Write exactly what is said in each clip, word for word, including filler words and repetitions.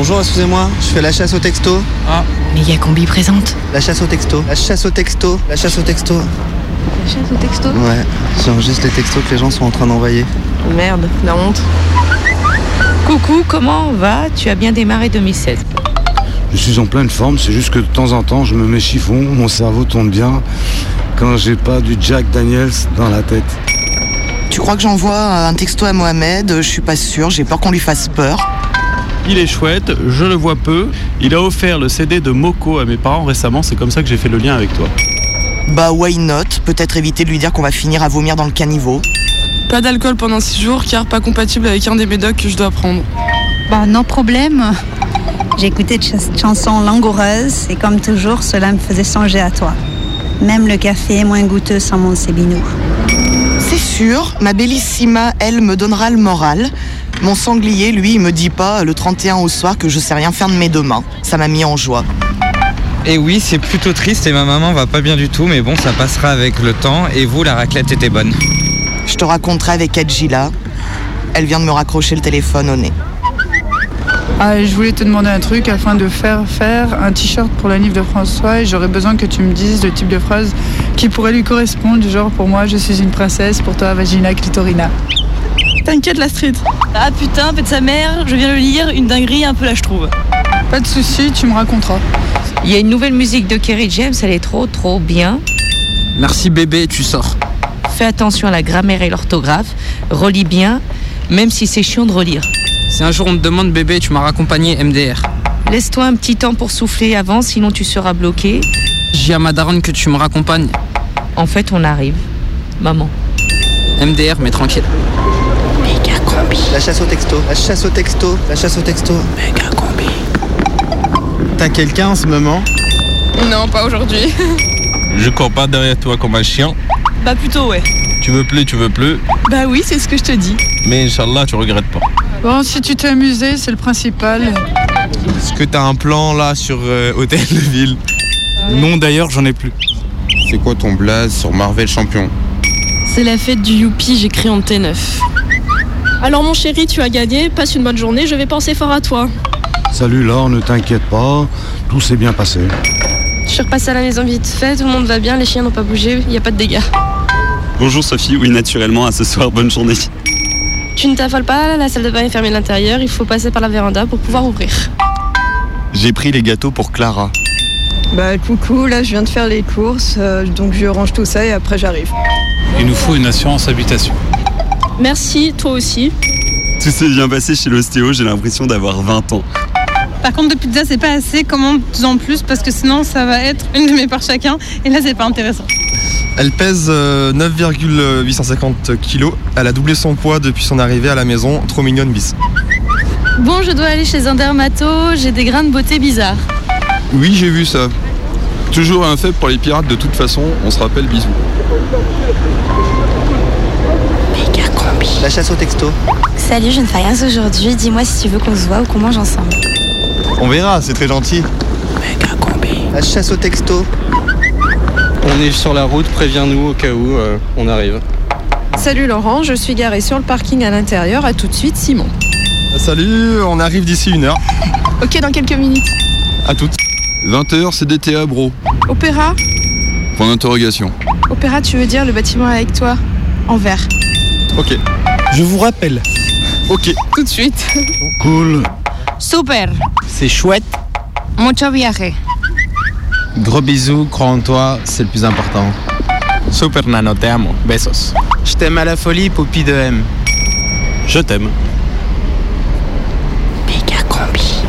Bonjour, excusez-moi, je fais la chasse au texto. Ah. Méga Combi présente. La chasse au texto. La chasse au texto. La chasse au texto. La chasse au texto. Ouais, j'enregistre les textos que les gens sont en train d'envoyer. Merde, la honte. Coucou, comment va? Tu as bien démarré deux mille seize. Je suis en pleine forme, c'est juste que de temps en temps, je me mets chiffon, mon cerveau tourne bien, quand j'ai pas du Jack Daniels dans la tête. Tu crois que j'envoie un texto à Mohamed? Je suis pas sûr, j'ai peur qu'on lui fasse peur. Il est chouette, je le vois peu. Il a offert le C D de Moko à mes parents récemment, c'est comme ça que j'ai fait le lien avec toi. Bah why not? Peut-être éviter de lui dire qu'on va finir à vomir dans le caniveau. Pas d'alcool pendant six jours, car pas compatible avec un des médocs que je dois prendre. Bah non problème. J'ai écouté cette chanson langoureuse et comme toujours, cela me faisait songer à toi. Même le café est moins goûteux sans mon sébinou. C'est sûr, ma bellissima, elle, me donnera le moral. Mon sanglier, lui, il me dit pas le trente et un au soir que je sais rien faire de mes deux mains. Ça m'a mis en joie. Et oui, c'est plutôt triste et ma maman va pas bien du tout, mais bon, ça passera avec le temps. Et vous, la raclette était bonne. Je te raconterai avec Adjila. Elle vient de me raccrocher le téléphone au nez. Ah, je voulais te demander un truc afin de faire faire un t-shirt pour l'anniv de François et j'aurais besoin que tu me dises le type de phrase qui pourrait lui correspondre, du genre pour moi je suis une princesse, pour toi vagina clitorina. T'inquiète la street. Ah putain, pète sa mère, je viens le lire, une dinguerie un peu là je trouve. Pas de soucis, tu me raconteras. Il y a une nouvelle musique de Kerry James, elle est trop trop bien. Merci bébé, tu sors. Fais attention à la grammaire et l'orthographe, relis bien, même si c'est chiant de relire. Si un jour on te demande bébé, tu m'as raccompagné M D R. Laisse-toi un petit temps pour souffler avant, sinon tu seras bloqué. J'ai à ma daronne que tu me raccompagnes. En fait, on arrive. Maman. M D R, mais tranquille. Méga combi. La chasse au texto, la chasse au texto, la chasse au texto. Méga combi. T'as quelqu'un en ce moment? Non, pas aujourd'hui. Je cours pas derrière toi comme un chien. Bah plutôt, ouais. Tu veux plus, tu veux plus. Bah oui, c'est ce que je te dis. Mais Inch'Allah, tu regrettes pas. Bon, si tu t'es amusé, c'est le principal. Est-ce que t'as un plan, là, sur euh, Hôtel de Ville? Ouais. Non, d'ailleurs, j'en ai plus. C'est quoi ton blaze sur Marvel Champion? C'est la fête du Youpi, j'écris en T neuf. Alors, mon chéri, tu as gagné, passe une bonne journée, je vais penser fort à toi. Salut, Laure, ne t'inquiète pas, tout s'est bien passé. Je suis repassée à la maison vite fait, tout le monde va bien, les chiens n'ont pas bougé, il n'y a pas de dégâts. Bonjour, Sophie, oui, naturellement, à ce soir, bonne journée. Tu ne t'affales pas, la salle de bain est fermée de l'intérieur, il faut passer par la véranda pour pouvoir ouvrir. J'ai pris les gâteaux pour Clara. Bah coucou, là je viens de faire les courses, euh, donc je range tout ça et après j'arrive. Il nous faut une assurance habitation. Merci, toi aussi. Tout s'est bien passé chez l'ostéo, j'ai l'impression d'avoir vingt ans. Par contre de pizza c'est pas assez, commande-en plus parce que sinon ça va être une demi par chacun et là c'est pas intéressant. Elle pèse neuf virgule huit cent cinquante kilos. Elle a doublé son poids depuis son arrivée à la maison. Trop mignonne bis. Bon, je dois aller chez un dermato. J'ai des grains de beauté bizarres. Oui, j'ai vu ça. Toujours un faible pour les pirates de toute façon. On se rappelle, bisous. Méga combi. La chasse au texto. Salut, je ne fais rien aujourd'hui. Dis-moi si tu veux qu'on se voit ou qu'on mange ensemble. On verra, c'est très gentil. Méga combi. La chasse au texto. On est sur la route, préviens-nous au cas où euh, on arrive. Salut Laurent, je suis garé sur le parking à l'intérieur, à tout de suite Simon. Salut, on arrive d'ici une heure. Ok, dans quelques minutes. À toutes. vingt heures, c'est D T A bro. Opéra? Point d'interrogation. Opéra, tu veux dire le bâtiment avec toi? En vert. Ok. Je vous rappelle. Ok. Tout de suite. Cool. Super. C'est chouette. Mucho viaje. Gros bisous, crois en toi, c'est le plus important. Super nano, te amo, besos. Je t'aime à la folie, Poppy de M. Je t'aime. Méga combi.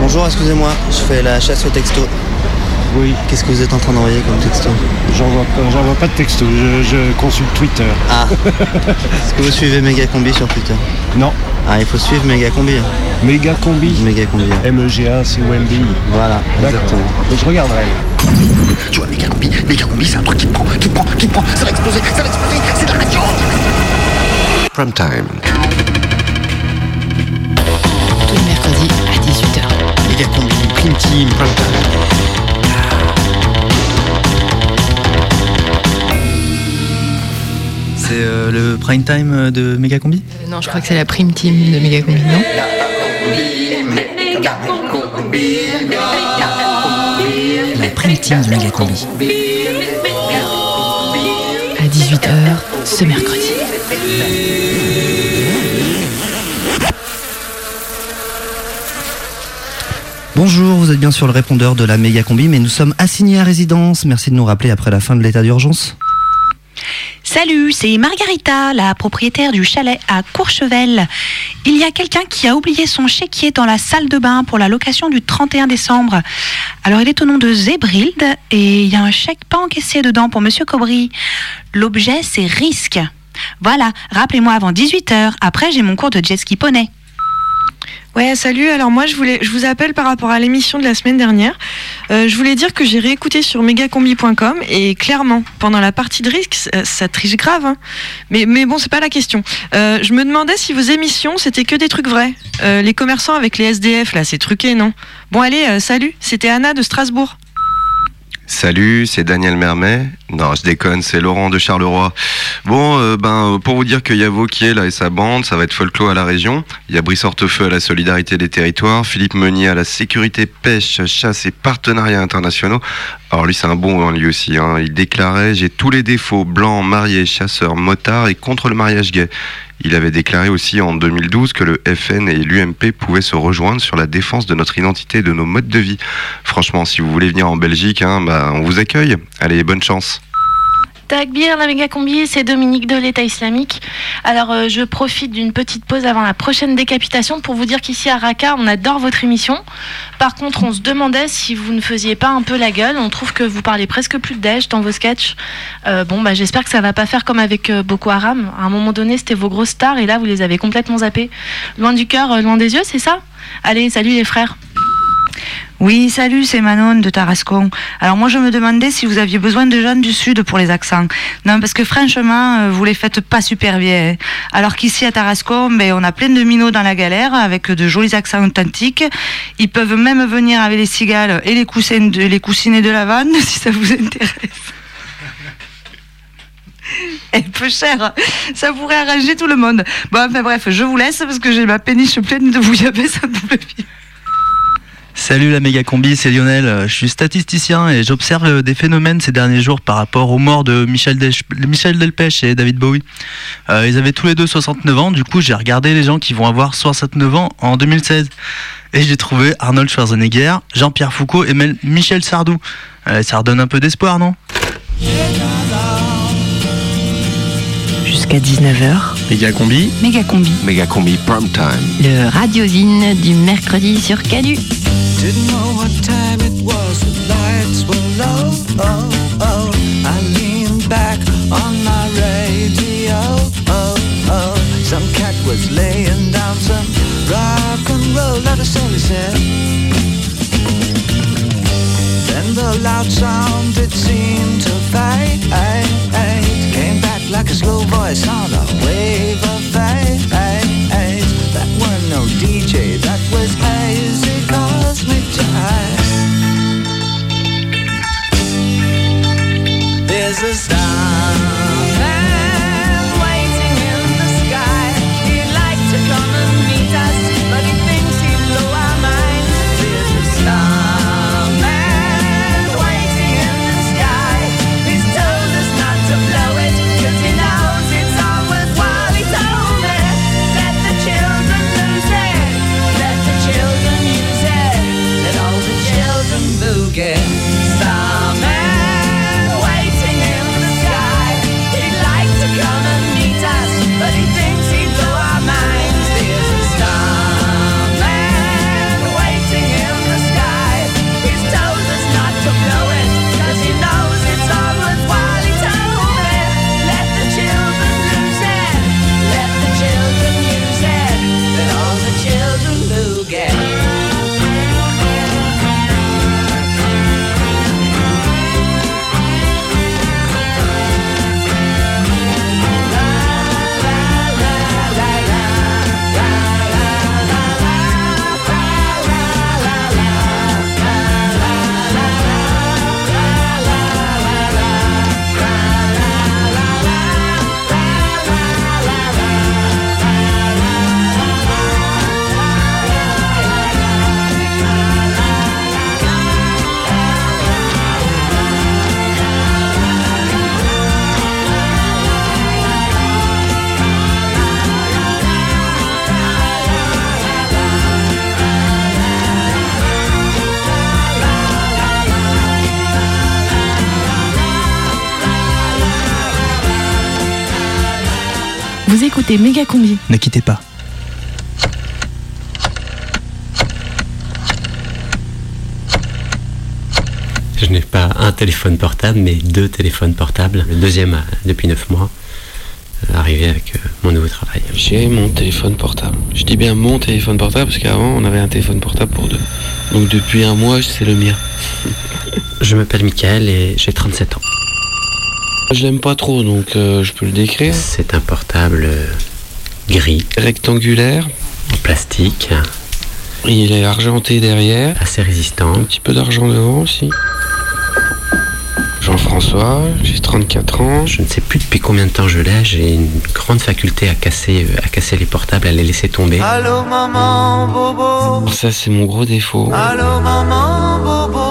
Bonjour, excusez-moi, je fais la chasse au texto. Oui. Qu'est-ce que vous êtes en train d'envoyer comme texto? J'envoie pas, j'envoie pas de texto, je, je consulte Twitter. Ah. Est-ce que vous suivez Méga combi sur Twitter? Non. Ah, il faut suivre Méga combi. Méga combi. Méga combi. M E G A, c'est Wemby. Voilà, d'accord. Exactement. Donc je regarderai. Tu vois, Méga combi, Méga combi, c'est un truc qui te prend, qui te prend, qui te prend. Ça va exploser, ça va exploser, c'est de la radio. Prime time. Tous les mercredis à dix-huit heures. Méga combi, prime team, prime time. C'est euh, le prime time de Méga combi? euh, Non, je crois que c'est la prime team de Méga combi, non? La primitive du Mégacombi. À dix-huit heures ce mercredi. Bonjour, vous êtes bien sur le répondeur de la Mégacombi, mais nous sommes assignés à résidence. Merci de nous rappeler après la fin de l'état d'urgence. Salut, c'est Margarita, la propriétaire du chalet à Courchevel. Il y a quelqu'un qui a oublié son chéquier dans la salle de bain pour la location du trente et un décembre. Alors il est au nom de Zébrilde et il y a un chèque pas encaissé dedans pour Monsieur Cobry. L'objet c'est risque. Voilà, rappelez-moi avant dix-huit heures, après j'ai mon cours de jet ski poney. Ouais, salut, alors moi je voulais, je vous appelle par rapport à l'émission de la semaine dernière. Euh, je voulais dire que j'ai réécouté sur megacombi point com et clairement, pendant la partie de risque, ça, ça triche grave. Hein. Mais, mais bon, c'est pas la question. Euh, je me demandais si vos émissions, c'était que des trucs vrais. Euh, les commerçants avec les S D F, là, c'est truqué, non ? Bon, allez, euh, salut, c'était Anna de Strasbourg. Salut, c'est Daniel Mermet. Non, je déconne, c'est Laurent de Charleroi. Bon, euh, ben, pour vous dire qu'il y a Vauquier là et sa bande, ça va être folklore à la région. Il y a Brice Hortefeux à la solidarité des territoires, Philippe Meunier à la sécurité, pêche, chasse et partenariats internationaux. Alors lui, c'est un bon hein, lui aussi. Hein. Il déclarait « J'ai tous les défauts, blanc, marié, chasseur, motard et contre le mariage gay ». Il avait déclaré aussi en deux mille douze que le F N et l'U M P pouvaient se rejoindre sur la défense de notre identité et de nos modes de vie. Franchement, si vous voulez venir en Belgique, hein, bah, on vous accueille. Allez, bonne chance. Takbir, la Mégacombi, c'est Dominique de l'État islamique. Alors, euh, je profite d'une petite pause avant la prochaine décapitation pour vous dire qu'ici à Raqqa, on adore votre émission. Par contre, on se demandait si vous ne faisiez pas un peu la gueule. On trouve que vous parlez presque plus de Daesh dans vos sketchs. Euh, bon, bah, j'espère que ça va pas faire comme avec euh, Boko Haram. À un moment donné, c'était vos grosses stars et là, vous les avez complètement zappées. Loin du cœur, euh, loin des yeux, c'est ça ? Allez, salut les frères. Oui, salut, c'est Manon de Tarascon. Alors moi, je me demandais si vous aviez besoin de jeunes du Sud pour les accents. Non, parce que franchement, vous les faites pas super bien. Alors qu'ici, à Tarascon, ben, on a plein de minots dans la galère, avec de jolis accents authentiques. Ils peuvent même venir avec les cigales et les coussins de, les coussinets de lavande, si ça vous intéresse. Elle est peu chère, ça pourrait arranger tout le monde. Bon, enfin bref, je vous laisse, parce que j'ai ma péniche pleine de bouillabaisse à double pied. Salut la Mégacombi, c'est Lionel. Je suis statisticien et j'observe des phénomènes ces derniers jours par rapport aux morts de Michel, Desch... Michel Delpech et David Bowie. Euh, ils avaient tous les deux soixante-neuf ans, du coup j'ai regardé les gens qui vont avoir soixante-neuf ans en deux mille seize. Et j'ai trouvé Arnold Schwarzenegger, Jean-Pierre Foucault et même Michel Sardou. Euh, ça redonne un peu d'espoir, non ? Jusqu'à dix-neuf heures. Mégacombi. Mégacombi. Mégacombi Prime Time. Le radiozine du mercredi sur Canu. Didn't know what time it was, the lights were low, oh, oh. I leaned back on my radio, oh, oh. Some cat was laying down some rock and roll, not a soul he said. Then the loud sound, it seemed to fade, came back like a slow voice on a wave of fate. That were no D J, that was hazy. Cosmic time. There's a star. He told us not to blow it, 'cause he knows it's all worthwhile. He told us Vous écoutez Mégacombi. Ne quittez pas. Je n'ai pas un téléphone portable, mais deux téléphones portables. Le deuxième depuis neuf mois, arrivé avec mon nouveau travail. J'ai mon téléphone portable. Je dis bien mon téléphone portable, parce qu'avant, on avait un téléphone portable pour deux. Donc depuis un mois, c'est le mien. Je m'appelle Mickaël et j'ai trente-sept ans. Je l'aime pas trop, donc euh, je peux le décrire. C'est un portable euh, gris. Rectangulaire. En plastique. Il est argenté derrière. Assez résistant. Un petit peu d'argent devant aussi. Jean-François, j'ai trente-quatre ans. Je ne sais plus depuis combien de temps je l'ai. J'ai une grande faculté à casser, à casser les portables, à les laisser tomber. Allô maman, bobo. Ça, c'est mon gros défaut. Allô maman, bobo.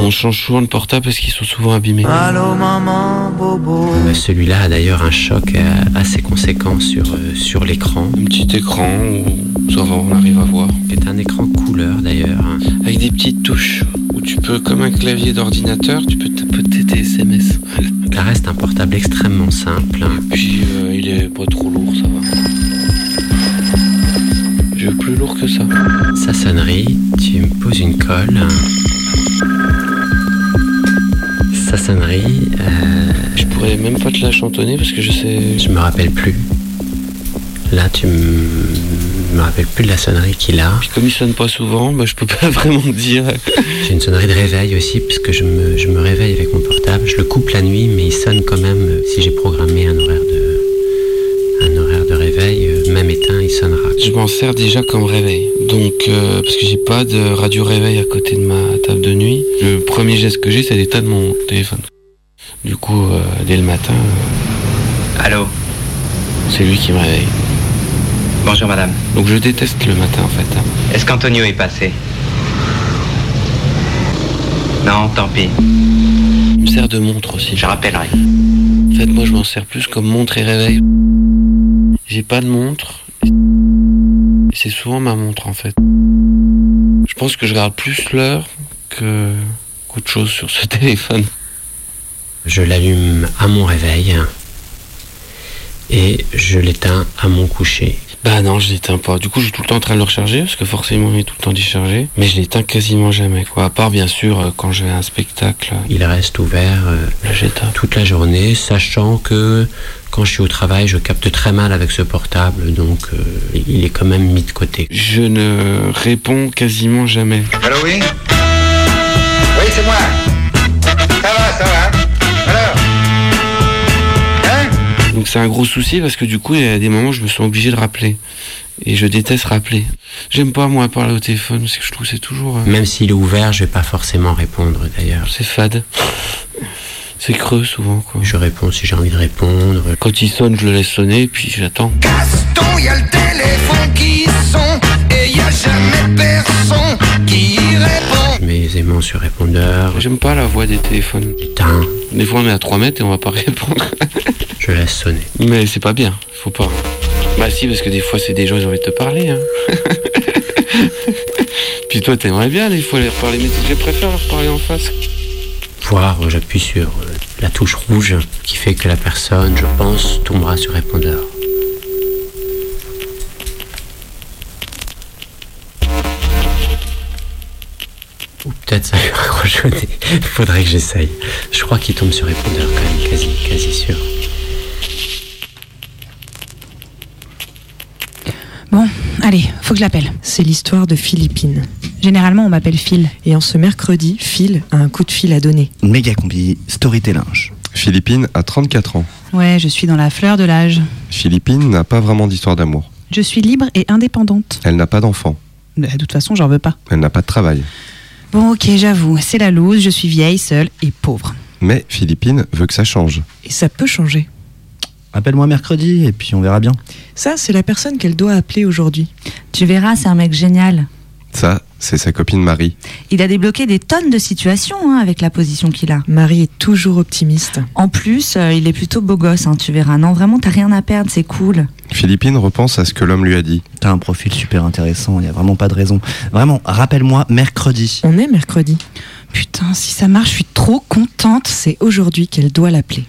On change souvent le portable parce qu'ils sont souvent abîmés. Allô maman, bobo. Euh, celui-là a d'ailleurs un choc assez conséquent sur, euh, sur l'écran. Un petit écran où ça va, on arrive à voir. C'est un écran couleur d'ailleurs. Avec des petites touches où tu peux, comme un clavier d'ordinateur, tu peux tapoter tes S M S. Ça reste un portable extrêmement simple. Et puis euh, il est pas trop lourd, ça va. Je veux plus lourd que ça. Sa sonnerie, tu me poses une colle. Sa sonnerie, euh... je pourrais même pas te la chantonner parce que je sais... Je me rappelle plus. Là, tu me, me rappelles plus de la sonnerie qu'il a. Puis comme il sonne pas souvent, bah, je peux pas vraiment dire. J'ai une sonnerie de réveil aussi parce que je me, je me réveille avec mon portable. Je le coupe la nuit, mais il sonne quand même. Si j'ai programmé un horaire de, un horaire de réveil, même éteint, il sonnera. Je m'en sers déjà comme réveil. Donc, euh, parce que j'ai pas de radio réveil à côté de ma table de nuit, le premier geste que j'ai, c'est l'état de mon téléphone. Du coup, euh, dès le matin, euh... allô, c'est lui qui me réveille. Bonjour madame. Donc je déteste le matin en fait. Hein. Est-ce qu'Antonio est passé? Non, tant pis. Il me sert de montre aussi. Je rappellerai. En fait, moi, je m'en sers plus comme montre et réveil. J'ai pas de montre. C'est souvent ma montre en fait. Je pense que je regarde plus l'heure que qu'autre chose sur ce téléphone. Je l'allume à mon réveil et je l'éteins à mon coucher. Bah non, je l'éteins pas. Du coup, je suis tout le temps en train de le recharger parce que forcément, il est tout le temps déchargé. Mais je l'éteins quasiment jamais, quoi. À part, bien sûr, quand je vais à un spectacle. Il reste ouvert euh, toute la journée, sachant que quand je suis au travail, je capte très mal avec ce portable, donc euh, il est quand même mis de côté. Je ne réponds quasiment jamais. Allô, oui ? Oui, c'est moi. Ça va, ça va. Alors ? Donc c'est un gros souci parce que du coup il y a des moments où je me sens obligé de rappeler et je déteste rappeler. J'aime pas moi parler au téléphone parce que je trouve que c'est toujours... Euh... Même s'il est ouvert, je vais pas forcément répondre d'ailleurs. C'est fade. C'est creux souvent quoi. Je réponds si j'ai envie de répondre. Quand il sonne, je le laisse sonner puis j'attends. Gaston, il y a le téléphone qui sonne et il y a jamais personne qui répond. Mes aimants sur répondeur. J'aime pas la voix des téléphones. Putain. Des fois on est à trois mètres et on va pas répondre. Je laisse sonner. Mais c'est pas bien, faut pas. Bah si, parce que des fois c'est des gens, ils ont envie de te parler. Hein. Puis toi t'aimerais bien des fois leur parler, mais je préfère leur parler en face. Voir, j'appuie sur la touche rouge qui fait que la personne, je pense, tombera sur répondeur. Ou peut-être ça lui raccroche au nez. Faudrait que j'essaye. Je crois qu'il tombe sur répondeur quand même, quasi, quasi sûr. Bon, allez, faut que je l'appelle. C'est l'histoire de Philippine. Généralement, on m'appelle Phil. Et en ce mercredi, Phil a un coup de fil à donner. Mégacombi, storytelling. Philippine a trente-quatre ans. Ouais, je suis dans la fleur de l'âge. Philippine n'a pas vraiment d'histoire d'amour. Je suis libre et indépendante. Elle n'a pas d'enfant. De toute façon, j'en veux pas. Elle n'a pas de travail. Bon, ok, j'avoue, c'est la loose, je suis vieille, seule et pauvre. Mais Philippine veut que ça change. Et ça peut changer. Appelle-moi mercredi et puis on verra bien. Ça, c'est la personne qu'elle doit appeler aujourd'hui. Tu verras, c'est un mec génial. Ça, c'est sa copine Marie. Il a débloqué des tonnes de situations hein, avec la position qu'il a. Marie est toujours optimiste. En plus, euh, il est plutôt beau gosse, hein, tu verras. Non, vraiment, t'as rien à perdre, c'est cool. Philippine repense à ce que l'homme lui a dit. T'as un profil super intéressant, il n'y a vraiment pas de raison. Vraiment, rappelle-moi mercredi. On est mercredi. Putain, si ça marche, je suis trop contente. C'est aujourd'hui qu'elle doit l'appeler.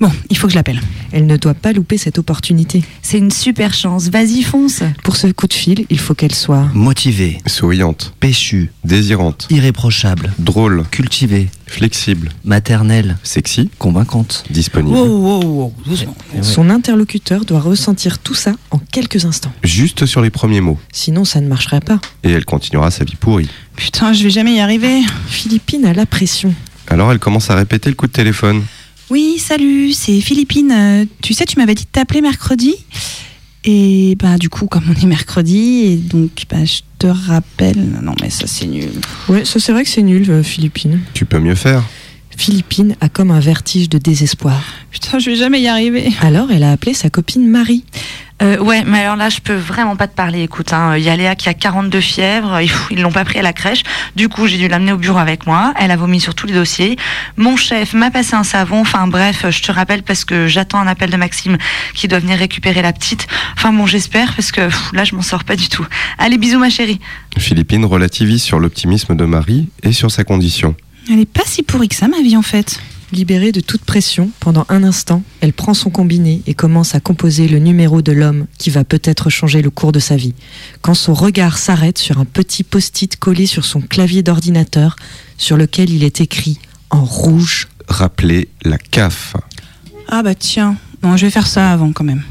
Bon, il faut que je l'appelle. Elle ne doit pas louper cette opportunité. C'est une super chance, vas-y fonce. Pour ce coup de fil, il faut qu'elle soit motivée, souriante, péchue, désirante, irréprochable, drôle, cultivée, flexible, maternelle, sexy, convaincante, disponible. Wow, wow, wow. Doucement. Son interlocuteur doit ressentir tout ça en quelques instants. Juste sur les premiers mots. Sinon ça ne marcherait pas. Et elle continuera sa vie pourrie. Putain, je vais jamais y arriver. Philippine a la pression. Alors elle commence à répéter le coup de téléphone. Oui, salut, c'est Philippine. Euh, tu sais, tu m'avais dit de t'appeler mercredi. Et bah, du coup, comme on est mercredi, et donc, bah, je te rappelle. Non, mais ça, c'est nul. Ouais, ça, c'est vrai que c'est nul, euh, Philippine. Tu peux mieux faire. Philippine a comme un vertige de désespoir. Putain, je vais jamais y arriver. Alors, elle a appelé sa copine Marie. Euh, ouais, mais alors là, je peux vraiment pas te parler. Écoute, hein, y a Léa qui a quarante-deux fièvres, ils l'ont pas pris à la crèche. Du coup, j'ai dû l'amener au bureau avec moi. Elle a vomi sur tous les dossiers. Mon chef m'a passé un savon. Enfin, bref, je te rappelle parce que j'attends un appel de Maxime qui doit venir récupérer la petite. Enfin, bon, j'espère parce que pff, là, je m'en sors pas du tout. Allez, bisous, ma chérie. Philippine relativise sur l'optimisme de Marie et sur sa condition. Elle est pas si pourrie que ça, ma vie, en fait. Libérée de toute pression, pendant un instant, elle prend son combiné et commence à composer le numéro de l'homme qui va peut-être changer le cours de sa vie. Quand son regard s'arrête sur un petit post-it collé sur son clavier d'ordinateur, sur lequel il est écrit en rouge. Rappelez la C A F. Ah bah tiens, bon, je vais faire ça avant quand même.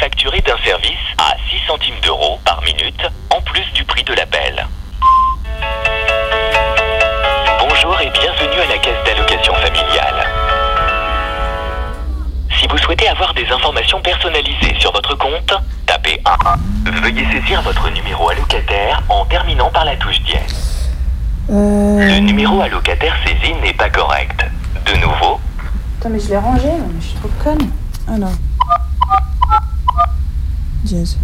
Facturé d'un service à six centimes d'euros par minute, en plus du prix de l'appel. Bonjour et bienvenue à la caisse d'allocation familiale. Si vous souhaitez avoir des informations personnalisées sur votre compte, tapez un. Veuillez saisir votre numéro allocataire en terminant par la touche dièse. Euh... Le numéro allocataire saisi n'est pas correct. De nouveau. Attends, mais je l'ai rangé, je suis trop conne. Ah non. Yes.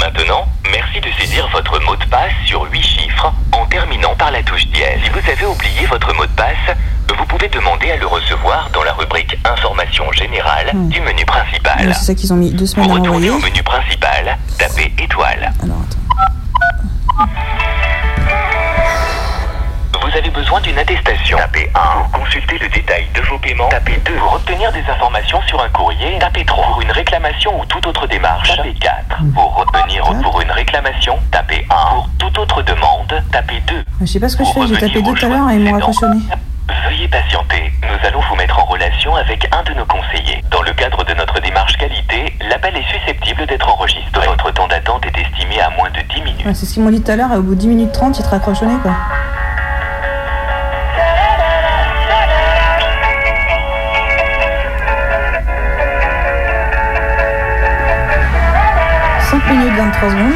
Maintenant, merci de saisir votre mot de passe sur huit chiffres en terminant par la touche dièse. Si vous avez oublié votre mot de passe, vous pouvez demander à le recevoir dans la rubrique Information générale mmh. du menu principal. Oui, c'est ça qu'ils ont mis deux semaines à envoyer. Vous retournez au menu principal, tapez étoile. Alors, attends. Vous avez besoin d'une attestation. Tapez un. Pour consulter le détail de vos paiements, tapez deux. Pour obtenir des informations sur un courrier, tapez trois. Pour une réclamation ou toute autre démarche, tapez quatre. Pour revenir pour une réclamation, tapez un. Pour toute autre demande, tapez deux. Je sais pas ce que je fais, j'ai tapé deux tout à l'heure et ils m'ont raccrochonné. Veuillez patienter, nous allons vous mettre en relation avec un de nos conseillers. Dans le cadre de notre démarche qualité, l'appel est susceptible d'être enregistré. Votre temps d'attente est estimé à moins de dix minutes. Ouais, c'est ce qu'ils m'ont dit tout à l'heure et au bout de dix minutes trente, ils te raccrochonnaient quoi. cinq minutes vingt-trois secondes.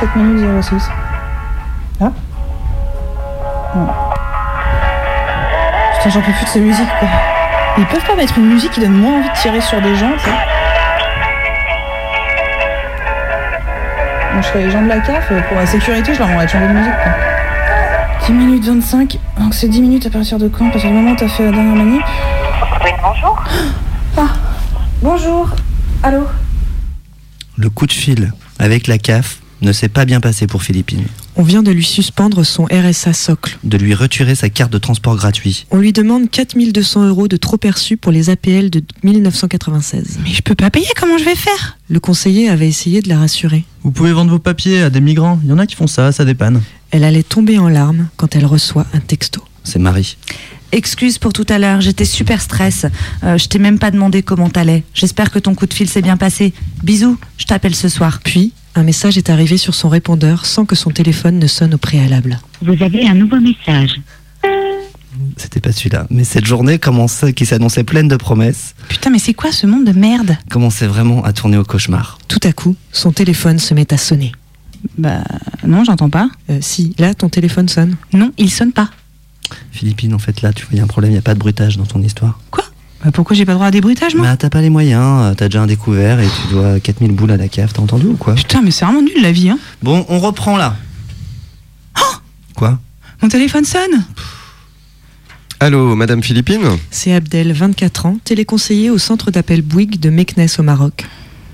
sept minutes zéro six. Là. Non. Putain, j'en peux plus de ces musiques, quoi. Ils peuvent pas mettre une musique qui donne moins envie de tirer sur des gens, quoi. Moi, je serais les gens de la C A F, pour la sécurité, je leur envoie de changer de musique, quoi. dix minutes vingt-cinq. Donc, c'est dix minutes à partir de quand ? À partir du moment où t'as fait la dernière manip. Oui, bonjour. Bonjour, allô. Le coup de fil avec la C A F ne s'est pas bien passé pour Philippine. On vient de lui suspendre son R S A socle. De lui retirer sa carte de transport gratuit. On lui demande quatre mille deux cents euros de trop perçu pour les A P L de dix-neuf cent quatre-vingt-seize. Mais je peux pas payer, comment je vais faire ? Le conseiller avait essayé de la rassurer. Vous pouvez vendre vos papiers à des migrants, il y en a qui font ça, ça dépanne. Elle allait tomber en larmes quand elle reçoit un texto. C'est Marie. Excuse pour tout à l'heure, j'étais super stress. Euh, je t'ai même pas demandé comment t'allais. J'espère que ton coup de fil s'est bien passé. Bisous, je t'appelle ce soir. Puis, un message est arrivé sur son répondeur sans que son téléphone ne sonne au préalable. Vous avez un nouveau message. C'était pas celui-là. Mais cette journée commençait, qui s'annonçait pleine de promesses. Putain, mais c'est quoi ce monde de merde ? Commençait vraiment à tourner au cauchemar. Tout à coup, son téléphone se met à sonner. Bah non, j'entends pas. Euh, si, là, ton téléphone sonne. Non, il sonne pas. Philippine, en fait, là, tu vois, il y a un problème, il n'y a pas de bruitage dans ton histoire. Quoi ? Bah pourquoi j'ai pas le droit à des bruitages, moi ? Bah, t'as pas les moyens, t'as déjà un découvert et tu dois quatre mille boules à la C A F, t'as entendu ou quoi ? Putain, mais c'est vraiment nul, la vie, hein ? Bon, on reprend, là. Oh ! Quoi ? Mon téléphone sonne. Allô, Madame Philippine ? C'est Abdel, vingt-quatre ans, téléconseiller au centre d'appel Bouygues de Meknès au Maroc.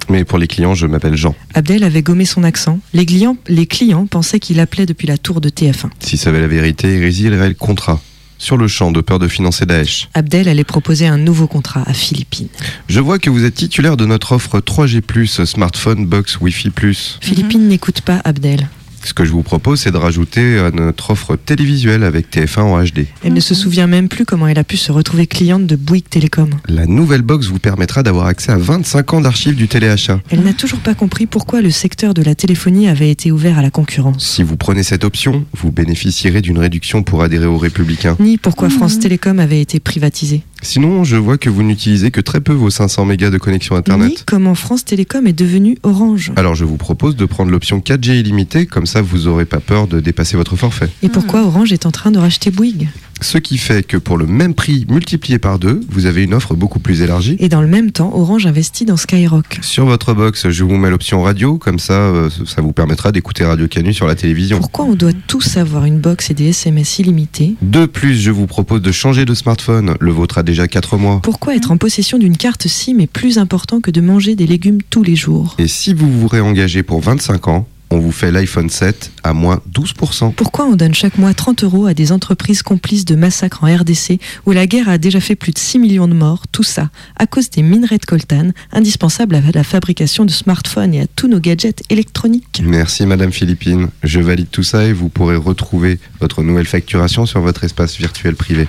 Mais pour les clients, je m'appelle Jean. Abdel avait gommé son accent. Les clients, les clients pensaient qu'il appelait depuis la tour de T F un. S'il savait la vérité, il résilierait le contrat. Sur le champ, de peur de financer Daesh. Abdel allait proposer un nouveau contrat à Philippine. Je vois que vous êtes titulaire de notre offre trois G plus, smartphone, box, Wi-Fi plus. Philippine mm-hmm. n'écoute pas Abdel. Ce que je vous propose, c'est de rajouter à notre offre télévisuelle avec T F un en H D. Elle ne se souvient même plus comment elle a pu se retrouver cliente de Bouygues Télécom. La nouvelle box vous permettra d'avoir accès à vingt-cinq ans d'archives du téléachat. Elle n'a toujours pas compris pourquoi le secteur de la téléphonie avait été ouvert à la concurrence. Si vous prenez cette option, vous bénéficierez d'une réduction pour adhérer aux Républicains. Ni pourquoi France Télécom avait été privatisée. Sinon, je vois que vous n'utilisez que très peu vos cinq cents mégas de connexion Internet. Ni comment France Télécom est devenue Orange. Alors je vous propose de prendre l'option quatre G illimitée, comme ça vous n'aurez pas peur de dépasser votre forfait. Et pourquoi Orange est en train de racheter Bouygues ? Ce qui fait que pour le même prix multiplié par deux, vous avez une offre beaucoup plus élargie. Et dans le même temps, Orange investit dans Skyrock. Sur votre box, je vous mets l'option radio, comme ça, ça vous permettra d'écouter Radio Canu sur la télévision. Pourquoi on doit tous avoir une box et des S M S illimités ? De plus, je vous propose de changer de smartphone, le vôtre a déjà quatre mois. Pourquoi être en possession d'une carte SIM est plus important que de manger des légumes tous les jours ? Et si vous vous réengagez pour vingt-cinq ans, on vous fait l'iPhone sept à moins douze pour cent. Pourquoi on donne chaque mois trente euros à des entreprises complices de massacres en R D C où la guerre a déjà fait plus de six millions de morts, tout ça à cause des minerais de coltan, indispensables à la fabrication de smartphones et à tous nos gadgets électroniques ? Merci Madame Philippine, je valide tout ça et vous pourrez retrouver votre nouvelle facturation sur votre espace virtuel privé.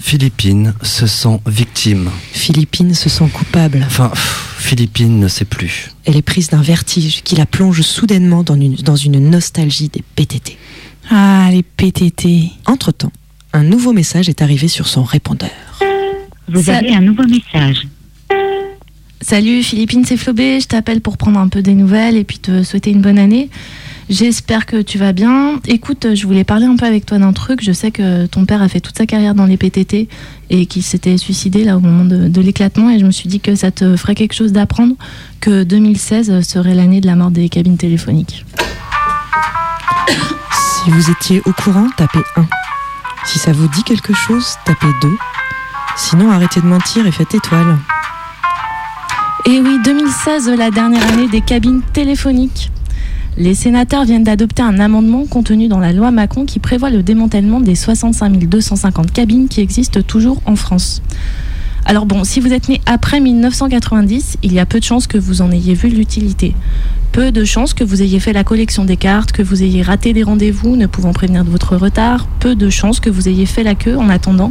Philippine se sent victime. Philippine se sent coupable. Enfin, Philippine ne sait plus. Elle est prise d'un vertige qui la plonge soudainement dans une, dans une nostalgie des P T T. Ah, les P T T. Entre-temps, un nouveau message est arrivé sur son répondeur. Vous Ça... avez un nouveau message. Salut Philippine, c'est Flobé. Je t'appelle pour prendre un peu des nouvelles et puis te souhaiter une bonne année. J'espère que tu vas bien. Écoute, je voulais parler un peu avec toi d'un truc. Je sais que ton père a fait toute sa carrière dans les P T T et qu'il s'était suicidé là au moment de, de l'éclatement. Et je me suis dit que ça te ferait quelque chose d'apprendre que deux mille seize serait l'année de la mort des cabines téléphoniques. Si vous étiez au courant, tapez un. Si ça vous dit quelque chose, tapez deux. Sinon, arrêtez de mentir et faites étoile. Et oui, deux mille seize, la dernière année des cabines téléphoniques. Les sénateurs viennent d'adopter un amendement contenu dans la loi Macron qui prévoit le démantèlement des soixante-cinq mille deux cent cinquante cabines qui existent toujours en France. Alors bon, si vous êtes né après dix-neuf cent quatre-vingt-dix, il y a peu de chances que vous en ayez vu l'utilité. Peu de chances que vous ayez fait la collection des cartes, que vous ayez raté des rendez-vous ne pouvant prévenir de votre retard. Peu de chances que vous ayez fait la queue en attendant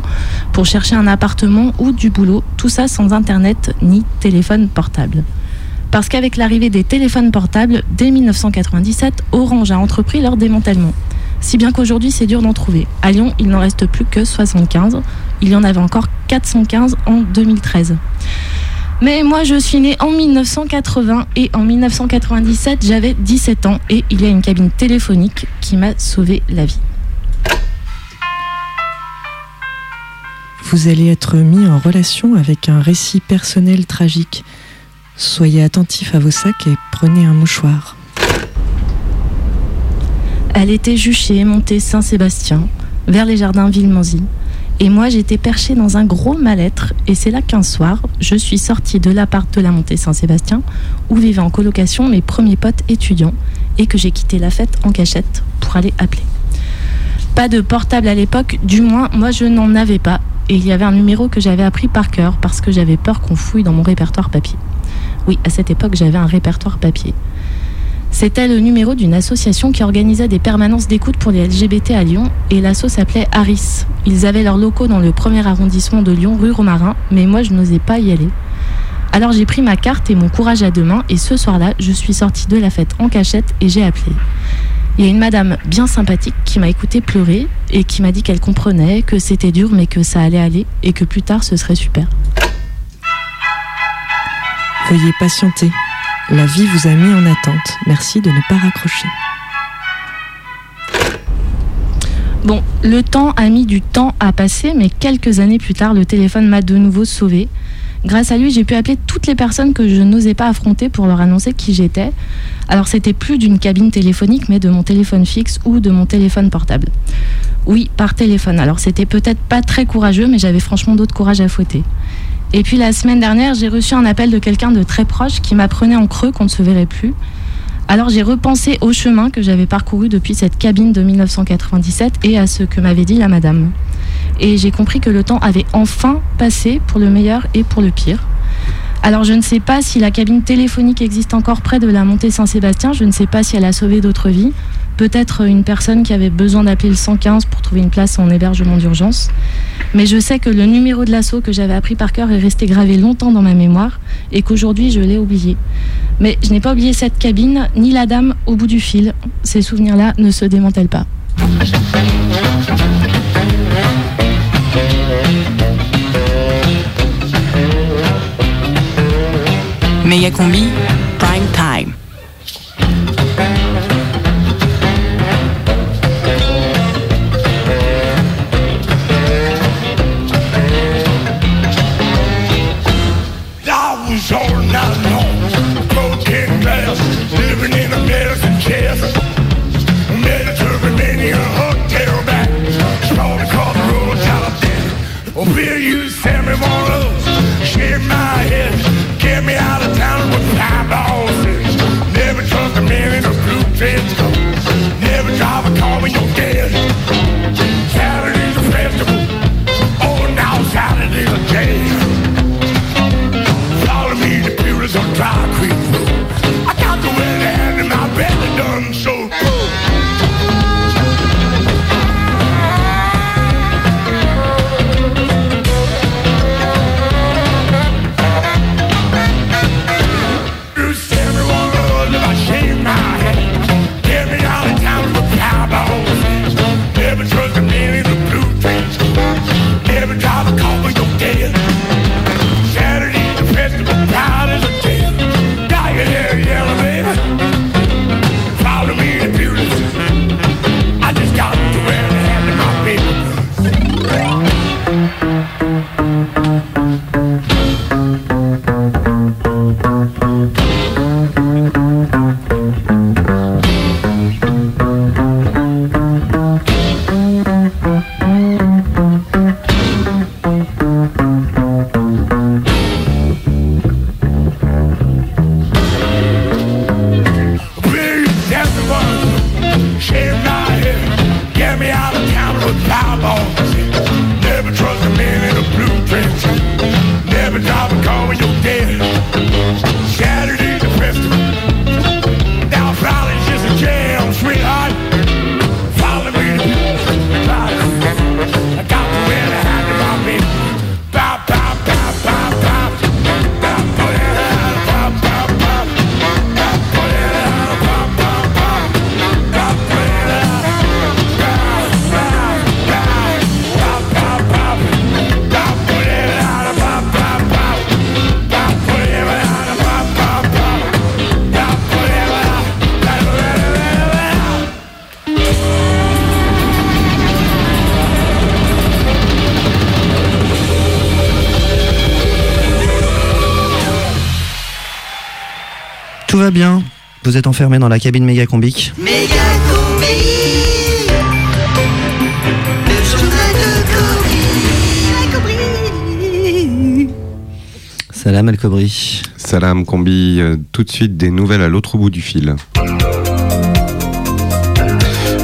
pour chercher un appartement ou du boulot. Tout ça sans internet ni téléphone portable. Parce qu'avec l'arrivée des téléphones portables, dès dix-neuf cent quatre-vingt-dix-sept, Orange a entrepris leur démantèlement. Si bien qu'aujourd'hui, c'est dur d'en trouver. À Lyon, il n'en reste plus que soixante-quinze. Il y en avait encore quatre cent quinze en deux mille treize. Mais moi, je suis née en dix-neuf cent quatre-vingts et en dix-neuf cent quatre-vingt-dix-sept, j'avais dix-sept ans et il y a une cabine téléphonique qui m'a sauvé la vie. Vous allez être mis en relation avec un récit personnel tragique. Soyez attentifs à vos sacs et prenez un mouchoir. Elle était juchée, montée Saint-Sébastien, vers les jardins Villemanzy. Et moi, j'étais perchée dans un gros mal-être. Et c'est là qu'un soir, je suis sortie de l'appart de la montée Saint-Sébastien, où vivaient en colocation mes premiers potes étudiants, et que j'ai quitté la fête en cachette pour aller appeler. Pas de portable à l'époque, du moins, moi je n'en avais pas. Et il y avait un numéro que j'avais appris par cœur, parce que j'avais peur qu'on fouille dans mon répertoire papier. Oui, à cette époque, j'avais un répertoire papier. C'était le numéro d'une association qui organisait des permanences d'écoute pour les L G B T à Lyon, et l'asso s'appelait Harris. Ils avaient leurs locaux dans le premier arrondissement de Lyon, rue Romarin, mais moi, je n'osais pas y aller. Alors j'ai pris ma carte et mon courage à deux mains, et ce soir-là, je suis sortie de la fête en cachette et j'ai appelé. Il y a une madame bien sympathique qui m'a écoutée pleurer, et qui m'a dit qu'elle comprenait, que c'était dur, mais que ça allait aller, et que plus tard, ce serait super. Veuillez patienter. La vie vous a mis en attente. Merci de ne pas raccrocher. Bon, le temps a mis du temps à passer, mais quelques années plus tard, le téléphone m'a de nouveau sauvée. Grâce à lui, j'ai pu appeler toutes les personnes que je n'osais pas affronter pour leur annoncer qui j'étais. Alors, c'était plus d'une cabine téléphonique, mais de mon téléphone fixe ou de mon téléphone portable. Oui, par téléphone. Alors, c'était peut-être pas très courageux, mais j'avais franchement d'autres courage à fouetter. Et puis, la semaine dernière, j'ai reçu un appel de quelqu'un de très proche qui m'apprenait en creux qu'on ne se verrait plus. Alors, j'ai repensé au chemin que j'avais parcouru depuis cette cabine de mille neuf cent quatre-vingt-dix-sept et à ce que m'avait dit la madame. Et j'ai compris que le temps avait enfin passé pour le meilleur et pour le pire. Alors, je ne sais pas si la cabine téléphonique existe encore près de la montée Saint-Sébastien. Je ne sais pas si elle a sauvé d'autres vies. Peut-être une personne qui avait besoin d'appeler le cent quinze pour trouver une place en hébergement d'urgence. Mais je sais que le numéro de l'assaut que j'avais appris par cœur est resté gravé longtemps dans ma mémoire et qu'aujourd'hui, je l'ai oublié. Mais je n'ai pas oublié cette cabine, ni la dame au bout du fil. Ces souvenirs-là ne se démantèlent pas. Megacombi, prime time. I was all night long, broken glass, living in a medicine chest. Mediterranean hotel back, sprawled across the road, top dead. Oh, Bill, you sent me one of those, shake my head. Get me out of town with eyeballs. Never trust a man in a blue dress. Never drive a car when you're dead. Saturday's a festival. Oh, now Saturday's a day. Follow me to Pewter's on Dry Creek Road. I got the wet hand and my belly done so full. Bien, vous êtes enfermé dans la cabine Mégacombique. Mégacombi, le journal de Combi. Salam Al Kobri. Salam Combi, tout de suite des nouvelles à l'autre bout du fil.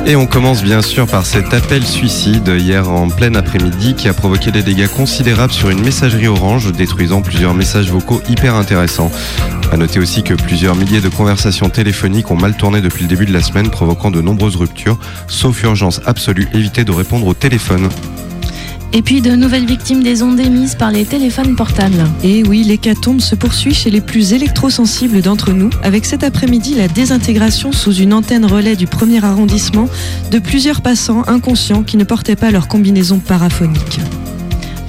Et on commence bien sûr par cet appel suicide hier en plein après-midi qui a provoqué des dégâts considérables sur une messagerie Orange, détruisant plusieurs messages vocaux hyper intéressants. A noter aussi que plusieurs milliers de conversations téléphoniques ont mal tourné depuis le début de la semaine, provoquant de nombreuses ruptures. Sauf urgence absolue, évitez de répondre au téléphone. Et puis de nouvelles victimes des ondes émises par les téléphones portables. Et oui, l'hécatombe se poursuit chez les plus électrosensibles d'entre nous, avec cet après-midi la désintégration sous une antenne relais du premier arrondissement de plusieurs passants inconscients qui ne portaient pas leur combinaison paraphonique.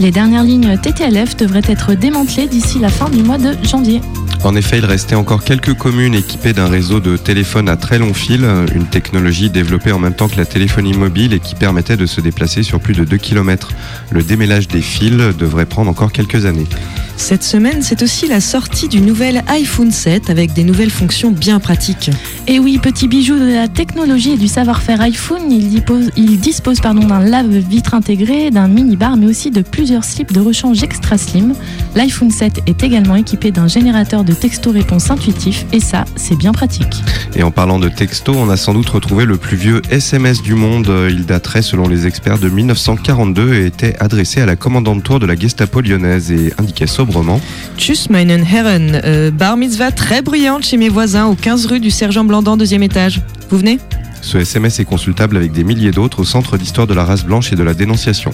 Les dernières lignes T T L F devraient être démantelées d'ici la fin du mois de janvier. En effet, il restait encore quelques communes équipées d'un réseau de téléphone à très long fil, une technologie développée en même temps que la téléphonie mobile et qui permettait de se déplacer sur plus de deux kilomètres. Le démêlage des fils devrait prendre encore quelques années. Cette semaine, c'est aussi la sortie du nouvel iPhone sept avec des nouvelles fonctions bien pratiques. Et oui, petit bijou de la technologie et du savoir-faire iPhone, il dispose, il dispose pardon, d'un lave-vitre intégré, d'un mini-bar, mais aussi de plusieurs slips de rechange extra slim. L'iPhone sept est également équipé d'un générateur de texto-réponse intuitif, et ça, c'est bien pratique. Et en parlant de texto, on a sans doute retrouvé le plus vieux S M S du monde. Il daterait, selon les experts, de mille neuf cent quarante-deux et était adressé à la commandante tour de la Gestapo lyonnaise et indiquait sobrement « Tschüss meinen Herren, euh, bar mitzvah très bruyante chez mes voisins au quinze rue du Sergent Blandan, deuxième étage. Vous venez ?» Ce S M S est consultable avec des milliers d'autres au Centre d'Histoire de la Race Blanche et de la Dénonciation.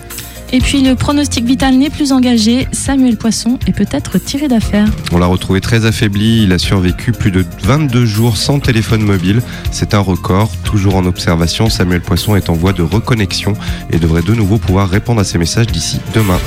Et puis le pronostic vital n'est plus engagé, Samuel Poisson est peut-être tiré d'affaire. On l'a retrouvé très affaibli, il a survécu plus de vingt-deux jours sans téléphone mobile. C'est un record, toujours en observation, Samuel Poisson est en voie de reconnexion et devrait de nouveau pouvoir répondre à ses messages d'ici demain.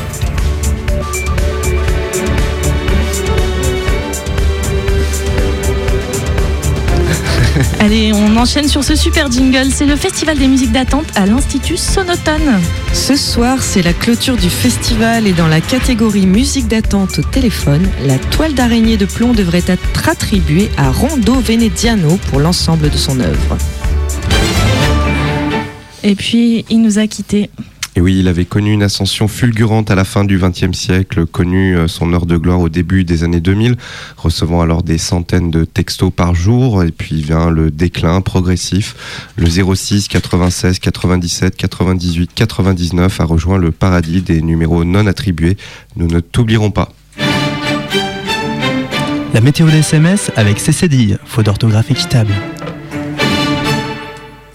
Allez, on enchaîne sur ce super jingle. C'est le Festival des musiques d'attente à l'Institut Sonotone. Ce soir, c'est la clôture du festival et dans la catégorie musique d'attente au téléphone, la toile d'araignée de plomb devrait être attribuée à Rondo Veneziano pour l'ensemble de son œuvre. Et puis, il nous a quittés. Et oui, il avait connu une ascension fulgurante à la fin du vingtième siècle, connu son heure de gloire au début des années deux mille, recevant alors des centaines de textos par jour, et puis vient le déclin progressif. Le zéro six, quatre-vingt-seize, quatre-vingt-dix-sept, quatre-vingt-dix-huit, quatre-vingt-dix-neuf a rejoint le paradis des numéros non attribués. Nous ne t'oublierons pas. La météo des S M S avec C C D I, faute d'orthographe équitable.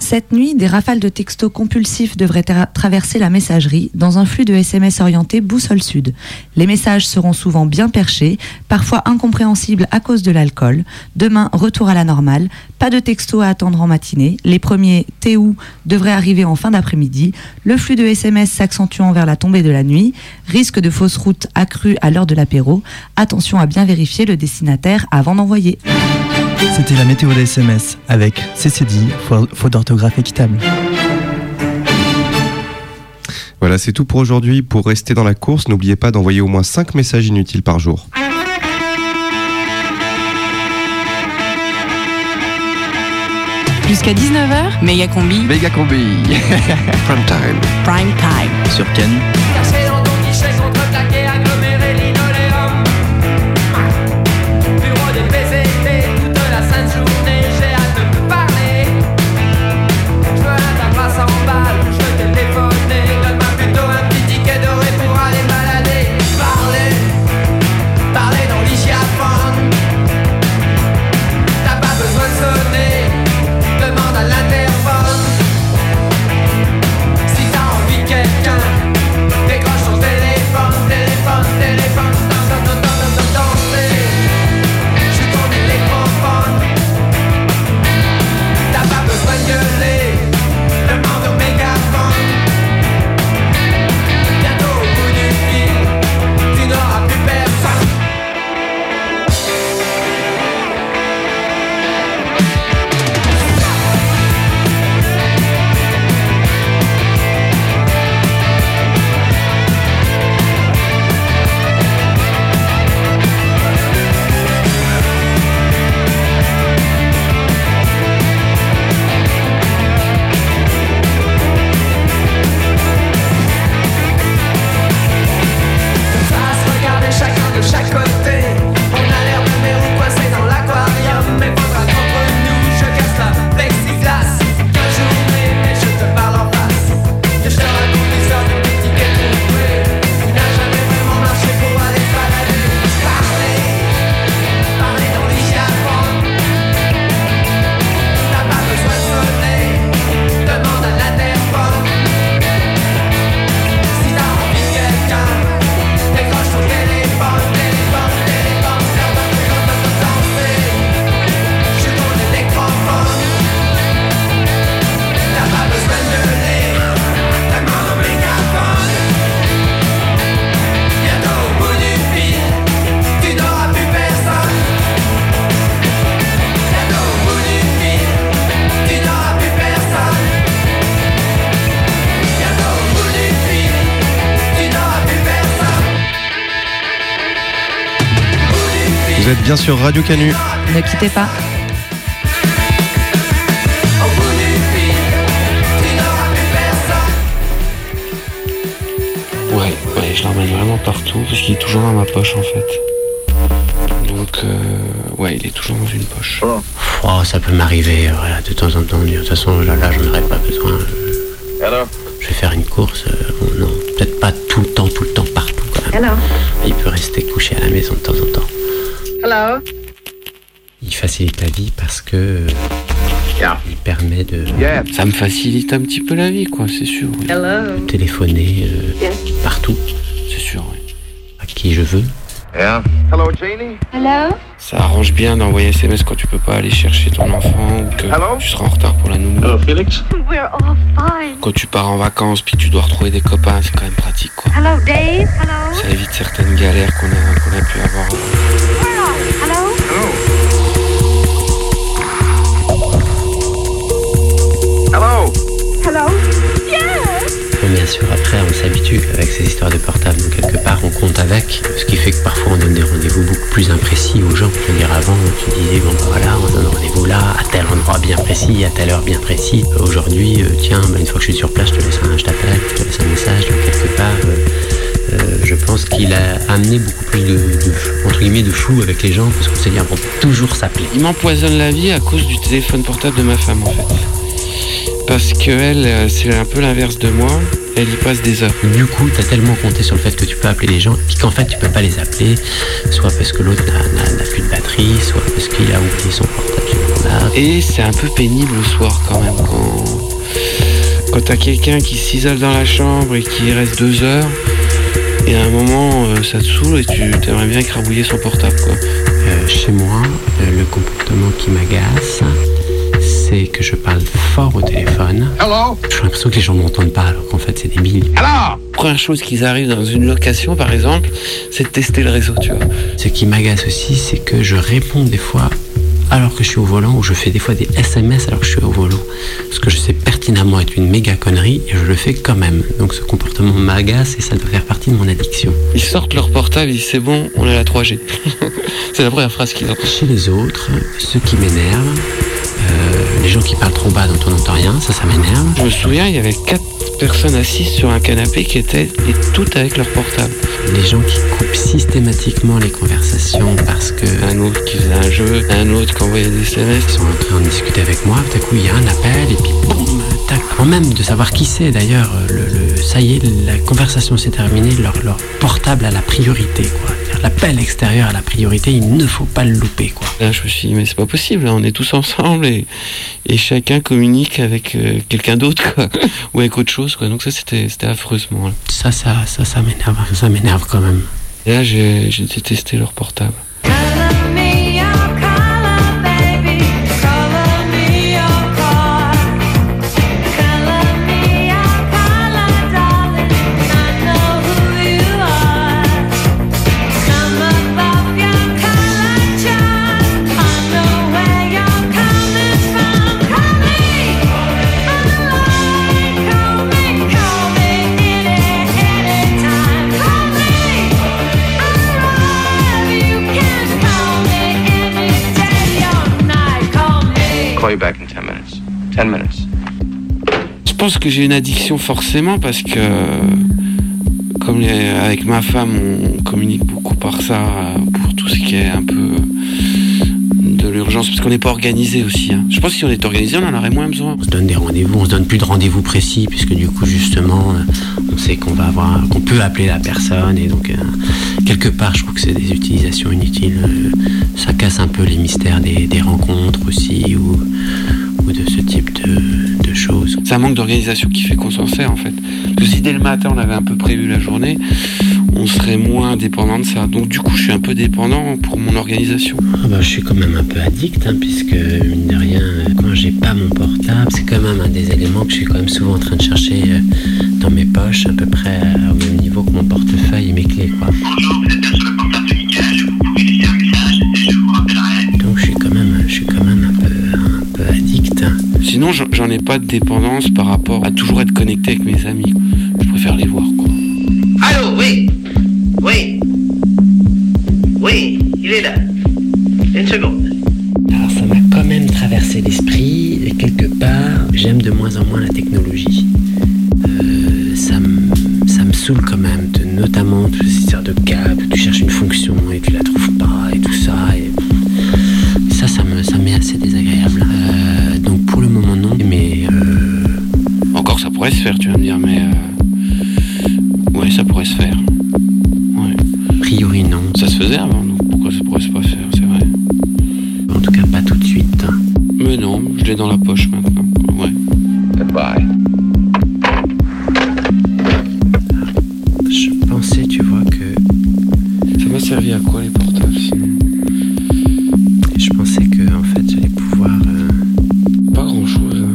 Cette nuit, des rafales de textos compulsifs devraient tra- traverser la messagerie dans un flux de S M S orienté boussole sud. Les messages seront souvent bien perchés, parfois incompréhensibles à cause de l'alcool. Demain, retour à la normale. Pas de textos à attendre en matinée. Les premiers T O devraient arriver en fin d'après-midi. Le flux de S M S s'accentuant vers la tombée de la nuit. Risque de fausses routes accrues à l'heure de l'apéro. Attention à bien vérifier le destinataire avant d'envoyer. C'était la météo des S M S avec C C D I, faute d'orthographe équitable. Voilà, c'est tout pour aujourd'hui. Pour rester dans la course, n'oubliez pas d'envoyer au moins cinq messages inutiles par jour. Jusqu'à dix-neuf heures, Méga Combi. Méga Combi. Prime time. Prime time. Sur Ken. Quelqu'un Vous êtes bien sur Radio Canu. Ne quittez pas. Ouais, ouais, je l'emmène vraiment partout parce qu'il est toujours dans ma poche en fait. Donc, euh, ouais, il est toujours dans une poche. Oh, ça peut m'arriver, voilà, de temps en temps. De toute façon, là, là, j'en aurais pas besoin. Alors, je vais faire une course, euh, bon, non, peut-être pas tout le temps, tout le temps, partout quand même. Alors, il peut rester couché à la maison de temps en temps. Alors, il facilite la vie parce que yeah. il permet de. Yeah. Ça me facilite un petit peu la vie, quoi, c'est sûr. Oui. Hello. Téléphoner euh, yeah. partout, c'est sûr. Oui. À qui je veux. Yeah. Hello, Janie. Hello. Ça arrange bien d'envoyer S M S quand tu peux pas aller chercher ton enfant ou que Hello. Tu seras en retard pour la nounou. Hello, Félix. We're all fine. Quand tu pars en vacances puis tu dois retrouver des copains, c'est quand même pratique, quoi. Hello, Dave. Hello. Ça évite certaines galères qu'on a, qu'on a pu avoir. Hello. Hello. Hello. Hello. Bien sûr, après on s'habitue avec ces histoires de portable, donc quelque part on compte avec, ce qui fait que parfois on donne des rendez-vous beaucoup plus imprécis aux gens. Je veux dire, avant tu disais bon voilà, on donne rendez-vous là, à tel endroit bien précis, à telle heure bien précis. Aujourd'hui, euh, tiens, bah, une fois que je suis sur place, je te laisse un, je t'appelle, je te laisse un message, donc quelque part euh, euh, je pense qu'il a amené beaucoup plus de, de entre guillemets de flou avec les gens, parce qu'on s'est dit on peut toujours s'appeler. Il m'empoisonne la vie à cause du téléphone portable de ma femme en fait. Parce qu'elle, c'est un peu l'inverse de moi, elle y passe des heures. Du coup, t'as tellement compté sur le fait que tu peux appeler les gens, puis qu'en fait, tu peux pas les appeler, soit parce que l'autre n'a, n'a, n'a plus de batterie, soit parce qu'il a oublié son portable. Et c'est un peu pénible le soir quand même, quand, quand t'as quelqu'un qui s'isole dans la chambre et qui reste deux heures, et à un moment, ça te saoule et tu t'aimerais bien écrabouiller son portable, quoi. Euh, chez moi, le comportement qui m'agace... c'est que je parle fort au téléphone. Hello. J'ai l'impression que les gens ne m'entendent pas, alors qu'en fait c'est débile. Alors, première chose qu'ils arrivent dans une location, par exemple, c'est de tester le réseau, tu vois. Ce qui m'agace aussi, c'est que je réponds des fois alors que je suis au volant, ou je fais des fois des S M S alors que je suis au volant. Ce que je sais pertinemment être une méga connerie, et je le fais quand même. Donc ce comportement m'agace, et ça doit faire partie de mon addiction. Ils sortent leur portable, ils disent c'est bon, on est à la trois G. C'est la première phrase qu'ils ont. Chez les autres, ce qui m'énerve... Euh, les gens qui parlent trop bas dont on n'entend rien, ça, ça m'énerve. Je me souviens, il y avait quatre personnes assises sur un canapé qui étaient et toutes avec leur portable. Les gens qui coupent systématiquement les conversations parce que... Un autre qui faisait un jeu, un autre qui envoyait des S M S. Ils sont en train de discuter avec moi, tout à coup il y a un appel et puis boum, tac. Avant même de savoir qui c'est d'ailleurs, le, le, ça y est, la conversation s'est terminée, leur, leur portable à la priorité, quoi. L'appel extérieur à la priorité, il ne faut pas le louper, quoi. Là, je me suis dit, mais c'est pas possible, là, on est tous ensemble et, et chacun communique avec euh, quelqu'un d'autre, quoi, ou avec autre chose, quoi. Donc ça, c'était, c'était affreusement. Là. Ça, ça, ça, ça m'énerve, ça m'énerve quand même. Et là, j'ai, j'ai détesté leur portable. Je pense que j'ai une addiction forcément parce que, comme les, avec ma femme, on communique beaucoup par ça pour tout ce qui est un peu de l'urgence, parce qu'on n'est pas organisé aussi. Hein. Je pense que si on était organisé, on en aurait moins besoin. On se donne des rendez-vous, on se donne plus de rendez-vous précis, puisque du coup, justement, on sait qu'on va avoir, qu'on peut appeler la personne, et donc, quelque part, je trouve que c'est des utilisations inutiles. Ça casse un peu les mystères des, des rencontres aussi, ou... de ce type de, de choses. C'est un manque d'organisation qui fait qu'on s'en sert en fait. Parce que si dès le matin on avait un peu prévu la journée, on serait moins dépendant de ça. Donc du coup je suis un peu dépendant pour mon organisation. Ah ben, je suis quand même un peu addict hein, puisque mine de rien, quand j'ai pas mon portable, c'est quand même un des éléments que je suis quand même souvent en train de chercher dans mes poches, à peu près au même niveau que mon portefeuille et mes clés, quoi. Bonjour, vous êtes sur le portable de Miguel, vous pouvez laisser un message et je vous rappellerai. Donc je suis quand même, je suis quand même un peu addict. Sinon, j'en ai pas de dépendance par rapport à toujours être connecté avec mes amis. Je préfère les voir, quoi. Allô, oui. Oui. Oui, il est là. Une seconde. Alors ça m'a quand même traversé l'esprit et quelque part, j'aime de moins en moins la technologie. Euh, ça me ça me saoule quand même, de, notamment toutes ces histoires de câbles, tu cherches une fonction et tu la trouves pas et tout ça. Et ça, ça me ça m'est assez désagréable. Euh, donc pour le moment non, mais euh... encore ça pourrait se faire, tu vas me dire, mais euh... ouais ça pourrait se faire. Ouais. A priori non. Ça se faisait avant, donc pourquoi ça pourrait se pas faire, c'est vrai. En tout cas pas tout de suite. Mais non, je l'ai dans la poche maintenant. Ouais. Goodbye. Je pensais, tu vois, que... Ça m'a servi à quoi les portables sinon ? Je pensais que en fait j'allais pouvoir euh... pas grand chose.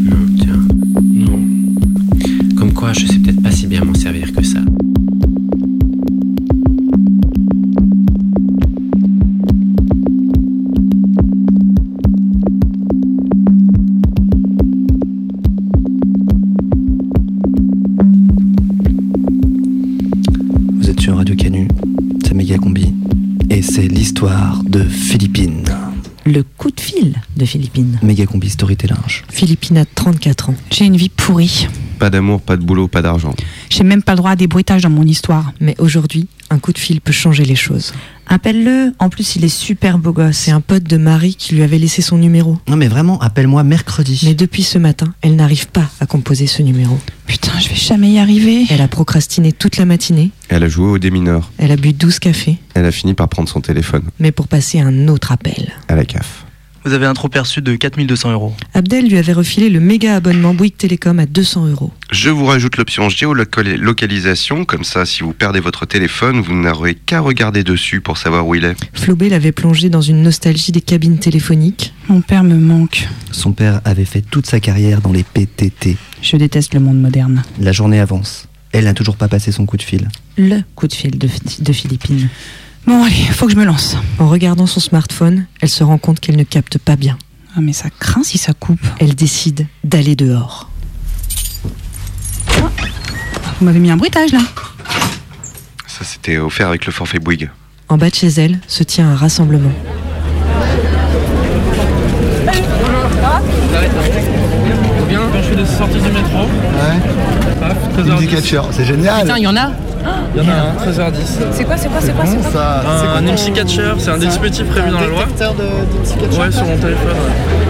Non tiens. Non. Comme quoi je sais peut-être pas si bien m'en servir que ça. Vous êtes sur Radio Canu, c'est Méga Combi. Et c'est l'histoire de Philippine. Le coup de fil de Philippine. Méga combi storytelling. Philippine a trente-quatre ans. J'ai une vie pourrie. Pas d'amour, pas de boulot, pas d'argent. J'ai même pas le droit à des bruitages dans mon histoire. Mais aujourd'hui, un coup de fil peut changer les choses. Appelle-le, en plus il est super beau gosse. C'est un pote de Marie qui lui avait laissé son numéro. Non mais vraiment, appelle-moi mercredi. Mais depuis ce matin, elle n'arrive pas à composer ce numéro. Putain, je vais jamais y arriver. Elle a procrastiné toute la matinée. Elle a joué au démineur. Elle a bu douze cafés. Elle a fini par prendre son téléphone. Mais pour passer un autre appel. À la C A F. Vous avez un trop perçu de quatre mille deux cents euros. Abdel lui avait refilé le méga abonnement Bouygues Télécom à deux cents euros. Je vous rajoute l'option géolocalisation, comme ça si vous perdez votre téléphone, vous n'aurez qu'à regarder dessus pour savoir où il est. Flaubert l'avait plongé dans une nostalgie des cabines téléphoniques. Mon père me manque. Son père avait fait toute sa carrière dans les P T T. Je déteste le monde moderne. La journée avance. Elle n'a toujours pas passé son coup de fil. Le coup de fil de, de Philippine. Bon allez, faut que je me lance. En regardant son smartphone, elle se rend compte qu'elle ne capte pas bien. Ah mais ça craint si ça coupe. Elle décide d'aller dehors. Oh. Vous m'avez mis un bruitage là. Ça c'était offert avec le forfait Bouygues. En bas de chez elle, se tient un rassemblement. Bien, je suis sorti du métro. Ouais. Paf, treize heures dix. Des catcheurs, c'est génial. Putain, il y en a. Il y en a un, treize heures dix. C'est quoi, c'est quoi, c'est quoi, c'est quoi ça, un, un M C Catcher, c'est un dispositif prévu dans la loi. Un détecteur de catcher. Ouais, sur mon téléphone.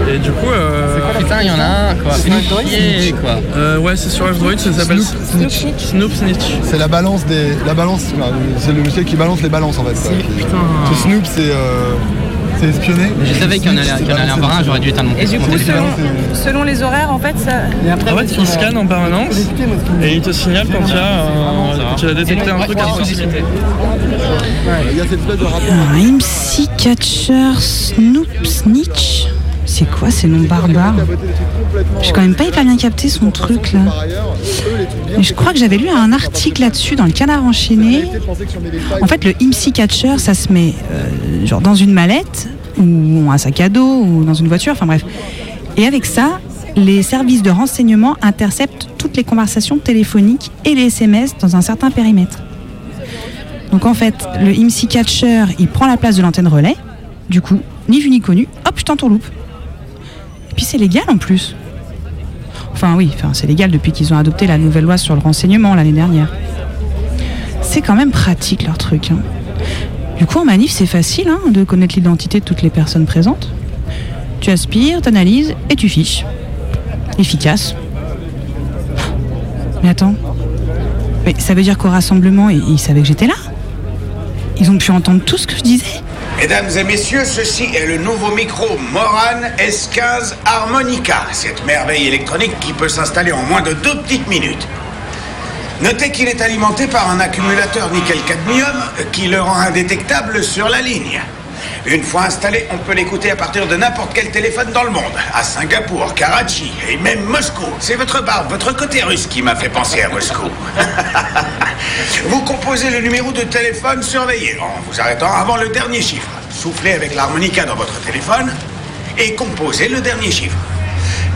Ouais. Et du coup, euh... c'est quoi, putain, il y en a un, quoi. Snitch, quoi. Euh, ouais, c'est sur Android, ça s'appelle Snitch. Snoop Snitch. C'est la balance des, la balance, c'est le logiciel qui balance les balances en fait. C'est... Putain. Ce Snoop, c'est. Euh... C'est espionné. Je savais qu'il y en allait un par un, j'aurais dû éteindre mon téléphone. Et du coup, selon, selon les horaires, en fait, ça... Après, en fait, il scanne en permanence et il te signale quand il y a, tu as détecté un truc qui est... Il y a cette espèce de rapport... Un M C Catcher Snoop Snitch. C'est quoi ces noms barbares? J'ai quand même pas hyper bien capté son truc là. Et je crois que j'avais lu un article là-dessus dans le Canard enchaîné. En fait, le I M S I Catcher, ça se met euh, genre dans une mallette ou un sac à dos ou dans une voiture. Enfin bref. Et avec ça, les services de renseignement interceptent toutes les conversations téléphoniques et les S M S dans un certain périmètre. Donc en fait, le I M S I Catcher, il prend la place de l'antenne relais. Du coup, ni vu ni connu. Hop, je t'entourloupe. Puis c'est légal en plus. Enfin oui, enfin, c'est légal depuis qu'ils ont adopté la nouvelle loi sur le renseignement l'année dernière. C'est quand même pratique leur truc. Hein. Du coup en manif c'est facile hein, de connaître l'identité de toutes les personnes présentes. Tu aspires, t'analyses et tu fiches. Efficace. Mais attends, mais ça veut dire qu'au rassemblement ils savaient que j'étais là? Ils ont pu entendre tout ce que je disais? Mesdames et messieurs, ceci est le nouveau micro Moran S quinze Harmonica, cette merveille électronique qui peut s'installer en moins de deux petites minutes. Notez qu'il est alimenté par un accumulateur nickel-cadmium qui le rend indétectable sur la ligne. Une fois installé, on peut l'écouter à partir de n'importe quel téléphone dans le monde, à Singapour, Karachi et même Moscou. C'est votre barbe, votre côté russe qui m'a fait penser à Moscou. Vous composez le numéro de téléphone surveillé en vous arrêtant avant le dernier chiffre. Soufflez avec l'harmonica dans votre téléphone et composez le dernier chiffre.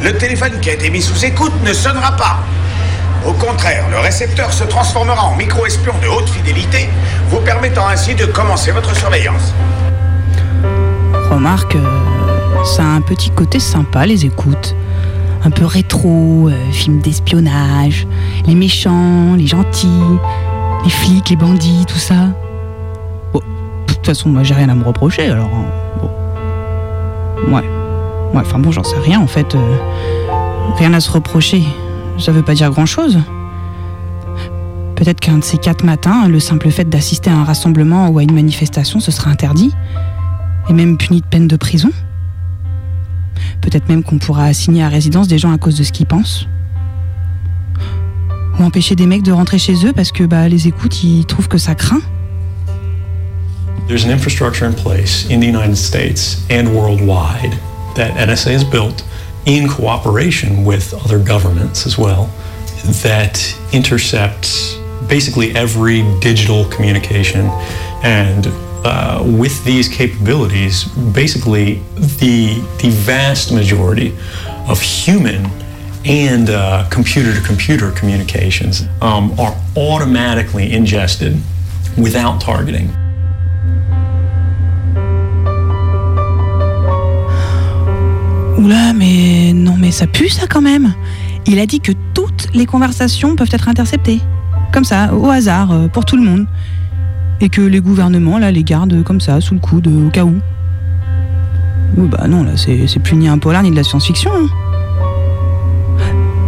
Le téléphone qui a été mis sous écoute ne sonnera pas. Au contraire, le récepteur se transformera en micro-espion de haute fidélité, vous permettant ainsi de commencer votre surveillance. Remarque, euh, ça a un petit côté sympa, les écoutes. Un peu rétro, euh, film d'espionnage, les méchants, les gentils, les flics, les bandits, tout ça. Bon, de toute façon, moi, j'ai rien à me reprocher, alors... Bon. Ouais. Ouais, enfin bon, j'en sais rien, en fait. Euh, rien à se reprocher. Ça veut pas dire grand-chose. Peut-être qu'un de ces quatre matins, le simple fait d'assister à un rassemblement ou à une manifestation, ce sera interdit. Et même puni de peine de prison. Peut-être même qu'on pourra assigner à résidence des gens à cause de ce qu'ils pensent. Ou empêcher des mecs de rentrer chez eux parce que bah, les écoutes, ils trouvent que ça craint. There's an infrastructure in place in the United States and worldwide that N S A has built in cooperation with other governments as well that intercepts basically every digital communication and Uh, with these capabilities, basically the the vast majority of human and uh, computer-to-computer communications um, are automatically ingested without targeting. Oula, mais non, mais ça pue ça quand même. Il a dit que toutes les conversations peuvent être interceptées, comme ça, au hasard, pour tout le monde. Et que les gouvernements, là, les gardent comme ça, sous le coude, au cas où. Oui, bah non, là, c'est, c'est plus ni un polar ni de la science-fiction. Hein.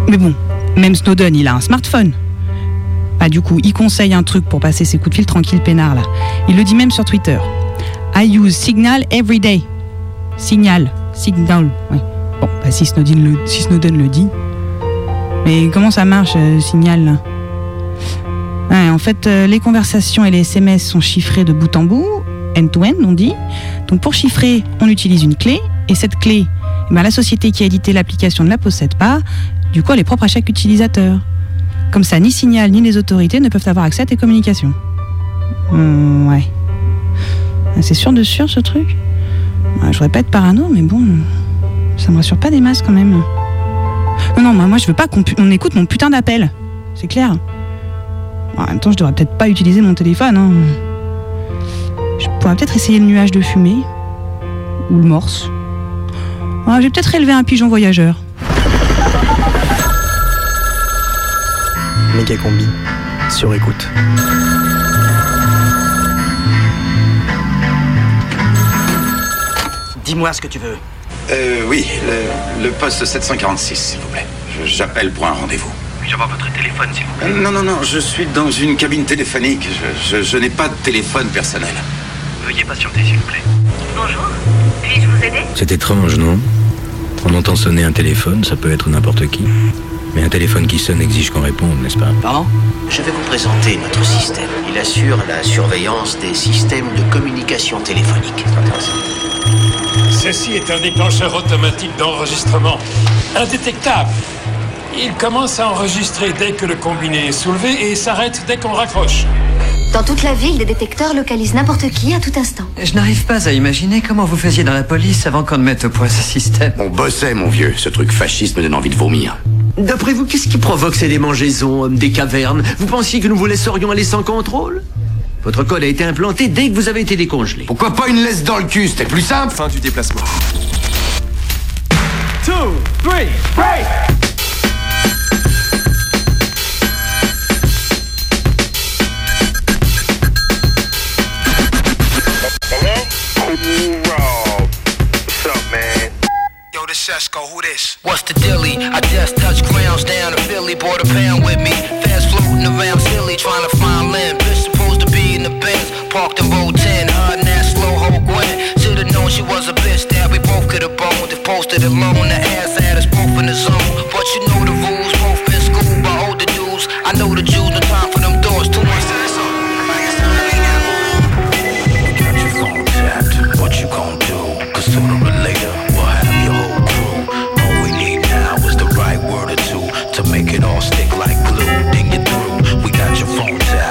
Mais bon, même Snowden, il a un smartphone. Ah, du coup, il conseille un truc pour passer ses coups de fil tranquille peinard, là. Il le dit même sur Twitter. I use Signal every day. Signal. Signal, oui. Bon, bah si Snowden le, si Snowden le dit. Mais comment ça marche, euh, Signal, là ? Ouais, en fait, euh, les conversations et les S M S sont chiffrées de bout en bout, end-to-end, on dit. Donc pour chiffrer, on utilise une clé, et cette clé, eh ben, la société qui a édité l'application ne la possède pas, du coup elle est propre à chaque utilisateur. Comme ça, ni Signal, ni les autorités ne peuvent avoir accès à tes communications. Hum, ouais. C'est sûr de sûr, ce truc ? Ouais, je voudrais pas être parano, mais bon, ça me rassure pas des masses, quand même. Non, non, moi, moi je veux pas qu'on pu- on écoute mon putain d'appel, c'est clair. En même temps, je devrais peut-être pas utiliser mon téléphone. Hein. Je pourrais peut-être essayer le nuage de fumée. Ou le morse. Ah, j'ai peut-être élevé un pigeon voyageur. Méga combi, sur écoute. Dis-moi ce que tu veux. Euh, oui, le, le poste sept cent quarante-six, s'il vous plaît. J'appelle pour un rendez-vous. Puis-je avoir votre téléphone, s'il vous plaît ? euh, Non, non, non, je suis dans une cabine téléphonique. Je, je, je n'ai pas de téléphone personnel. Veuillez patienter, s'il vous plaît. Bonjour, puis-je vous aider ? C'est étrange, non ? On entend sonner un téléphone, ça peut être n'importe qui. Mais un téléphone qui sonne exige qu'on réponde, n'est-ce pas ? Pardon ? Je vais vous présenter notre système. Il assure la surveillance des systèmes de communication téléphonique. C'est intéressant. Ceci est un déclencheur automatique d'enregistrement. Indétectable. Il commence à enregistrer dès que le combiné est soulevé et s'arrête dès qu'on raccroche. Dans toute la ville, des détecteurs localisent n'importe qui à tout instant. Je n'arrive pas à imaginer comment vous faisiez dans la police avant qu'on ne mette au point ce système. On bossait, mon vieux. Ce truc fasciste me donne envie de vomir. D'après vous, qu'est-ce qui provoque ces démangeaisons, hommes des cavernes ? Vous pensiez que nous vous laisserions aller sans contrôle ? Votre code a été implanté dès que vous avez été décongelé. Pourquoi pas une laisse dans le cul ? C'était plus simple. Fin du déplacement. Two, three, break ! Cesco, who this? What's the dilly? I just touched grounds down to Philly, bought a pound with me. Fast floating around silly, trying to find land. Bitch supposed to be in the Benz, parked in row ten. Her and that slow hoe Gwen. Should've known she was a bitch that we both could've boned. If posted alone, the ass had us both in the zone. But you know the rules, both been schooled by older dudes. I know the Jews, no time for them doors. Too much to this. What you gon' tap? What you gon' do? Cause sooner or later. Make it all stick like glue, then you're through. We got your phone tap.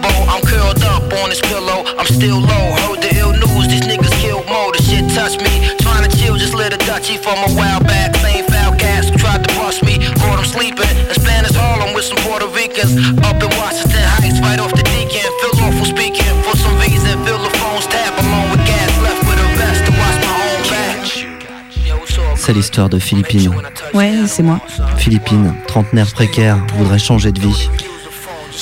Bilbo. I'm curled up on this pillow, I'm still low. Heard the ill news, these niggas killed more. The shit touched me, trying to chill, just lit a Dutchie from a while back. Plain foul cats tried to bust me, caught him sleeping in Spanish Harlem with some Puerto Ricans. Up in Washington Heights, right off the Deacon. Feel awful speaking, for some reason feel the phones tap. Along with gas left with a vest to watch my own back. C'est l'histoire de Philippine. Ouais, c'est moi. Philippine, trentenaire précaire, voudrait changer de vie.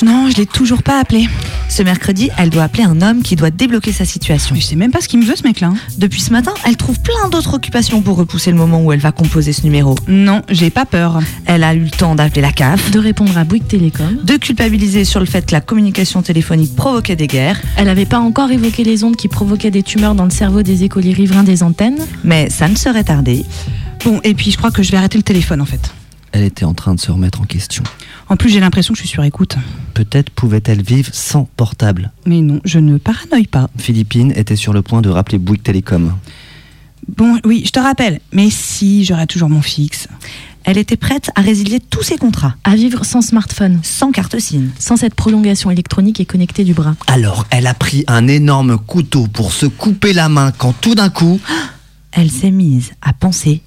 Non, je l'ai toujours pas appelé. Ce mercredi, elle doit appeler un homme qui doit débloquer sa situation. Mais je sais même pas ce qu'il me veut, ce mec-là. Depuis ce matin, elle trouve plein d'autres occupations pour repousser le moment où elle va composer ce numéro. Non, j'ai pas peur. Elle a eu le temps d'appeler la C A F, de répondre à Bouygues Télécom, de culpabiliser sur le fait que la communication téléphonique provoquait des guerres. Elle avait pas encore évoqué les ondes qui provoquaient des tumeurs dans le cerveau des écoliers riverains des antennes. Mais ça ne serait tardé. Bon, et puis je crois que je vais arrêter le téléphone, en fait. Elle était en train de se remettre en question. En plus, j'ai l'impression que je suis sur écoute. Peut-être pouvait-elle vivre sans portable. Mais non, je ne paranoïe pas. Philippine était sur le point de rappeler Bouygues Télécom. Bon, oui, je te rappelle. Mais si, j'aurai toujours mon fixe. Elle était prête à résilier tous ses contrats. À vivre sans smartphone. Sans carte SIM. Sans cette prolongation électronique et connectée du bras. Alors, elle a pris un énorme couteau pour se couper la main quand tout d'un coup... Elle s'est mise à penser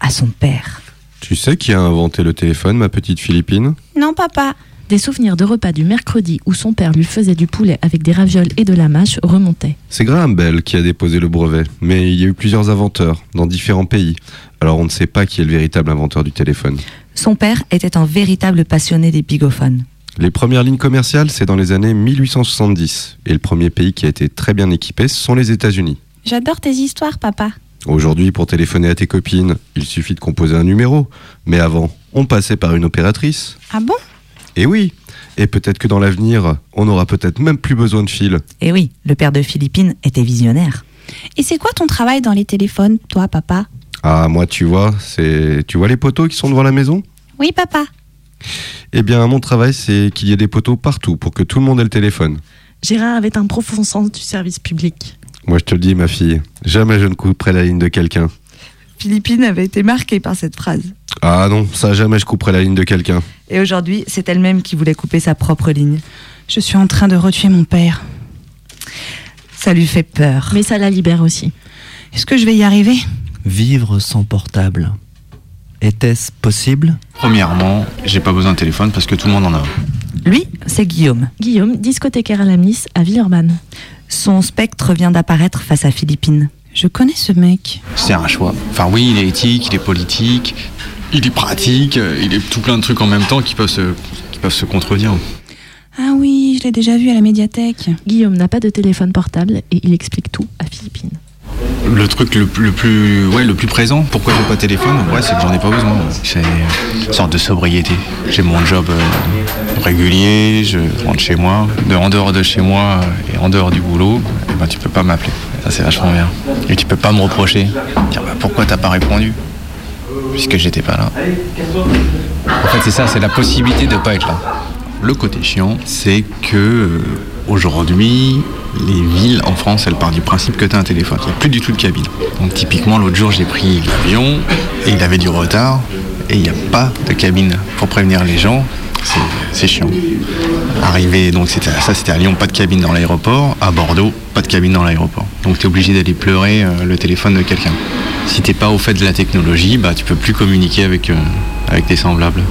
à son père. Tu sais qui a inventé le téléphone, ma petite Philippine ? Non, papa. Des souvenirs de repas du mercredi où son père lui faisait du poulet avec des ravioles et de la mâche remontaient. C'est Graham Bell qui a déposé le brevet, mais il y a eu plusieurs inventeurs dans différents pays. Alors on ne sait pas qui est le véritable inventeur du téléphone. Son père était un véritable passionné des bigophones. Les premières lignes commerciales, c'est dans les années dix-huit cent soixante-dix. Et le premier pays qui a été très bien équipé, ce sont les États-Unis. J'adore tes histoires, papa. Aujourd'hui, pour téléphoner à tes copines, il suffit de composer un numéro. Mais avant, on passait par une opératrice. Ah bon ? Eh oui. Et peut-être que dans l'avenir, on n'aura peut-être même plus besoin de fil. Eh oui, le père de Philippine était visionnaire. Et c'est quoi ton travail dans les téléphones, toi, papa ? Ah, moi, tu vois, c'est... Tu vois les poteaux qui sont devant la maison ? Oui, papa. Eh bien, mon travail, c'est qu'il y ait des poteaux partout pour que tout le monde ait le téléphone. Gérard avait un profond sens du service public. Moi je te le dis ma fille, jamais je ne couperai la ligne de quelqu'un. Philippine avait été marquée par cette phrase. Ah non, ça jamais je couperai la ligne de quelqu'un. Et aujourd'hui, c'est elle-même qui voulait couper sa propre ligne. Je suis en train de retuer mon père. Ça lui fait peur. Mais ça la libère aussi. Est-ce que je vais y arriver ? Vivre sans portable. Était-ce possible ? Premièrement, j'ai pas besoin de téléphone parce que tout le monde en a. Lui, c'est Guillaume. Guillaume, discothécaire à l'Amnis à Villeurbanne. Son spectre vient d'apparaître face à Philippine. Je connais ce mec. C'est un choix. Enfin oui, il est éthique, il est politique, il est pratique, il est tout plein de trucs en même temps qui peuvent se, qui peuvent se contredire. Ah oui, je l'ai déjà vu à la médiathèque. Guillaume n'a pas de téléphone portable et il explique tout à Philippine. Le truc le, le, plus, ouais, le plus présent, pourquoi j'ai pas de téléphone, ouais, c'est que j'en ai pas besoin. C'est une sorte de sobriété. J'ai mon job euh, régulier, je rentre chez moi. De, en dehors de chez moi et en dehors du boulot, eh ben, tu peux pas m'appeler. Ça, c'est vachement bien. Et tu peux pas me reprocher. Dire, bah, pourquoi t'as pas répondu ? Puisque j'étais pas là. En fait, c'est ça, c'est la possibilité de pas être là. Le côté chiant, c'est que euh, aujourd'hui, les villes en France, elles partent du principe que tu as un téléphone. Il n'y a plus du tout de cabine. Donc typiquement, l'autre jour, j'ai pris l'avion et il avait du retard et il n'y a pas de cabine pour prévenir les gens. C'est, c'est chiant. Arrivé, donc c'était, ça c'était à Lyon, pas de cabine dans l'aéroport. À Bordeaux, pas de cabine dans l'aéroport. Donc tu es obligé d'aller pleurer euh, le téléphone de quelqu'un. Si t'es pas au fait de la technologie, bah tu peux plus communiquer avec, euh, avec tes semblables.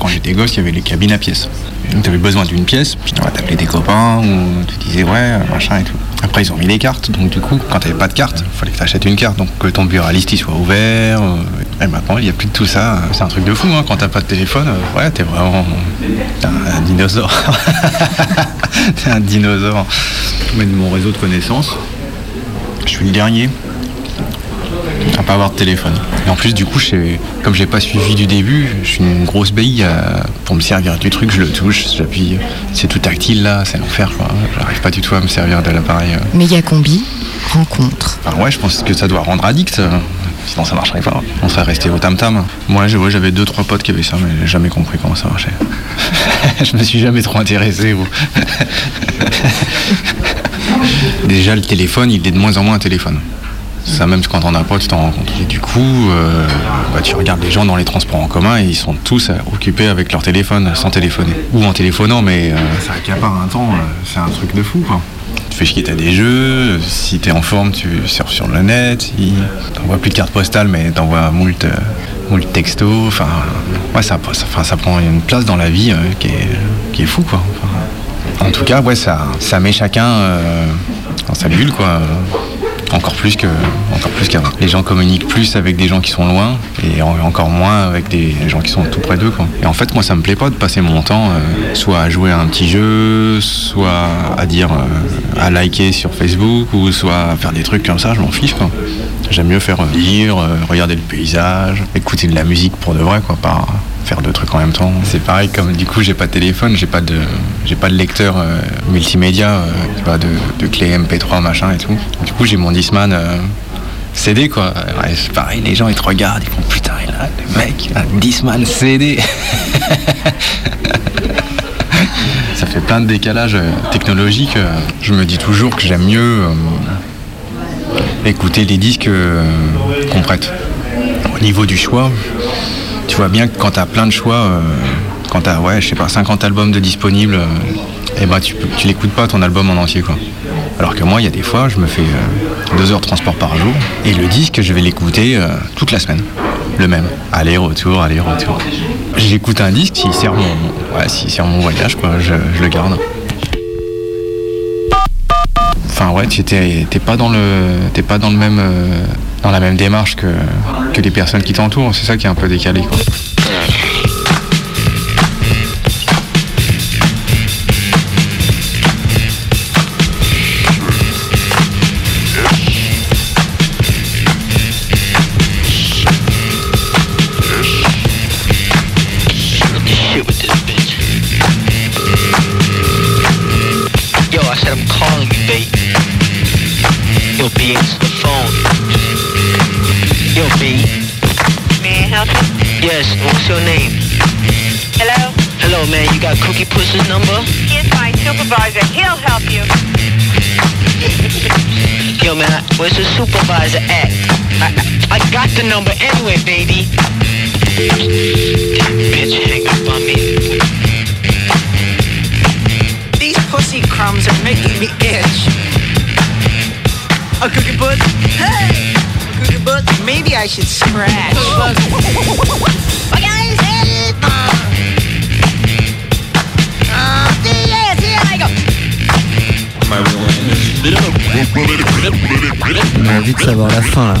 Quand j'étais gosse, il y avait les cabines à pièces. Donc t'avais besoin d'une pièce, puis on va t'appeler tes copains, ou tu disais ouais, machin et tout. Après ils ont mis les cartes, donc du coup, quand t'avais pas de carte, il fallait que t'achètes une carte, donc que ton buraliste il soit ouvert. Et maintenant il n'y a plus de tout ça, c'est un truc de fou, hein. Quand t'as pas de téléphone, ouais, t'es vraiment t'es un, un dinosaure. T'es un dinosaure. Mais de mon réseau de connaissances, je suis le dernier à pas avoir de téléphone. Et en plus, du coup, j'ai, comme j'ai pas suivi du début, je suis une grosse bille à, pour me servir du truc. Je le touche, j'appuie. C'est tout tactile là, c'est l'enfer quoi. J'arrive pas du tout à me servir de l'appareil. Mégacombi, rencontre. Ah ouais, je pense que ça doit rendre addict. Sinon, ça marcherait pas. On serait resté au tam tam. Moi, je vois, j'avais deux trois potes qui avaient ça, mais j'ai jamais compris comment ça marchait. Je me suis jamais trop intéressé. Bon. Déjà, le téléphone, il est de moins en moins un téléphone. Ça, même quand t'en as pas, tu t'en rends compte. Et du coup, euh, bah, tu regardes les gens dans les transports en commun et ils sont tous occupés avec leur téléphone, sans téléphoner. Ou en téléphonant, mais... Euh, ça accapare un temps, euh, c'est un truc de fou, quoi. Tu fais chier, t'as des jeux, si t'es en forme, tu surfes sur le net, si... t'envoies plus de cartes postales, mais t'envoies moult, euh, moult textos, enfin... Ouais, ça, ça, ça prend une place dans la vie euh, qui, est, qui est fou, quoi. Enfin, en tout cas, ouais, ça, ça met chacun euh, dans sa bulle, quoi. Encore plus que, encore plus qu'avant. Les gens communiquent plus avec des gens qui sont loin et encore moins avec des gens qui sont tout près d'eux, quoi. Et en fait, moi, ça me plaît pas de passer mon temps euh, soit à jouer à un petit jeu, soit à dire, euh, à liker sur Facebook ou soit à faire des trucs comme ça. Je m'en fiche, quoi. J'aime mieux faire lire, euh, regarder le paysage, écouter de la musique pour de vrai, quoi, pas faire deux trucs en même temps. C'est pareil, comme du coup j'ai pas de téléphone, j'ai pas de, j'ai pas de lecteur euh, multimédia, euh, pas de, de clé M P trois machin et tout. Du coup j'ai mon Discman euh, C D, quoi. Ouais, c'est pareil, les gens ils te regardent, ils font putain, il a le mec, il a le Discman C D. Ça fait plein de décalages technologiques. Je me dis toujours que j'aime mieux euh, écouter les disques euh, qu'on prête. Au niveau du choix, tu vois bien que quand t'as plein de choix, euh, quand t'as, ouais, je sais pas, cinquante albums de disponibles, euh, et ben tu, tu l'écoutes pas ton album en entier, quoi. Alors que moi, il y a des fois, je me fais euh, deux heures de transport par jour, et le disque, je vais l'écouter euh, toute la semaine, le même. Aller, retour, aller, retour. J'écoute un disque, s'il sert mon, ouais, s'il sert mon voyage, quoi, je, je le garde. Enfin ouais, tu t'es, t'es pas dans le, t'es pas dans le même, euh, dans la même démarche que, que les personnes qui t'entourent. C'est ça qui est un peu décalé, quoi. Yes, what's your name? Hello? Hello, man, you got Cookie Push's number? He's my supervisor, he'll help you. Yo, man, where's the supervisor at? I, I, I got the number anyway, baby. This bitch hang up on me. These pussy crumbs are making me itch. A cookie puss? Hey! But maybe I should scratch. My guy's headed on. Oh, yes, here I go. My on a envie de savoir la fin, là.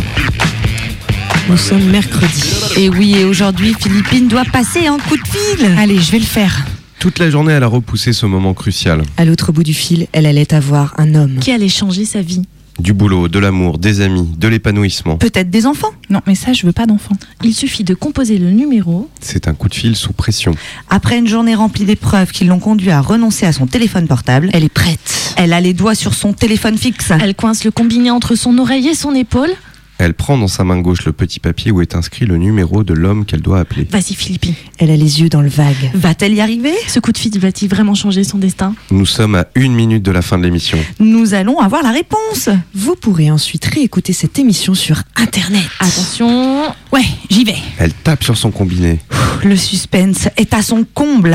Nous sommes mercredi. Et oui, et aujourd'hui, Philippine doit passer un coup de fil. Allez, je vais le faire. Toute la journée, elle a repoussé ce moment crucial. À l'autre bout du fil, elle allait avoir un homme qui allait changer sa vie. Du boulot, de l'amour, des amis, de l'épanouissement. Peut-être des enfants. Non, mais ça, je veux pas d'enfants. Il suffit de composer le numéro. C'est un coup de fil sous pression. Après une journée remplie d'épreuves qui l'ont conduit à renoncer à son téléphone portable, elle est prête. Elle a les doigts sur son téléphone fixe. Elle coince le combiné entre son oreille et son épaule. Elle prend dans sa main gauche le petit papier où est inscrit le numéro de l'homme qu'elle doit appeler. Vas-y, Philippi. Elle a les yeux dans le vague. Va-t-elle y arriver ? Ce coup de fil va-t-il vraiment changer son destin ? Nous sommes à une minute de la fin de l'émission. Nous allons avoir la réponse. Vous pourrez ensuite réécouter cette émission sur Internet. Attention. Ouais, j'y vais. Elle tape sur son combiné. Le suspense est à son comble.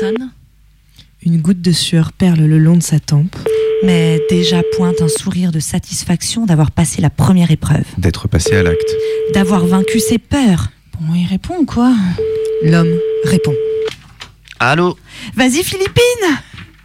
Ça sonne. Une goutte de sueur perle le long de sa tempe. Mais déjà pointe un sourire de satisfaction d'avoir passé la première épreuve. D'être passé à l'acte. D'avoir vaincu ses peurs. Bon, il répond ou quoi ? L'homme répond. Allô ? Vas-y, Philippine !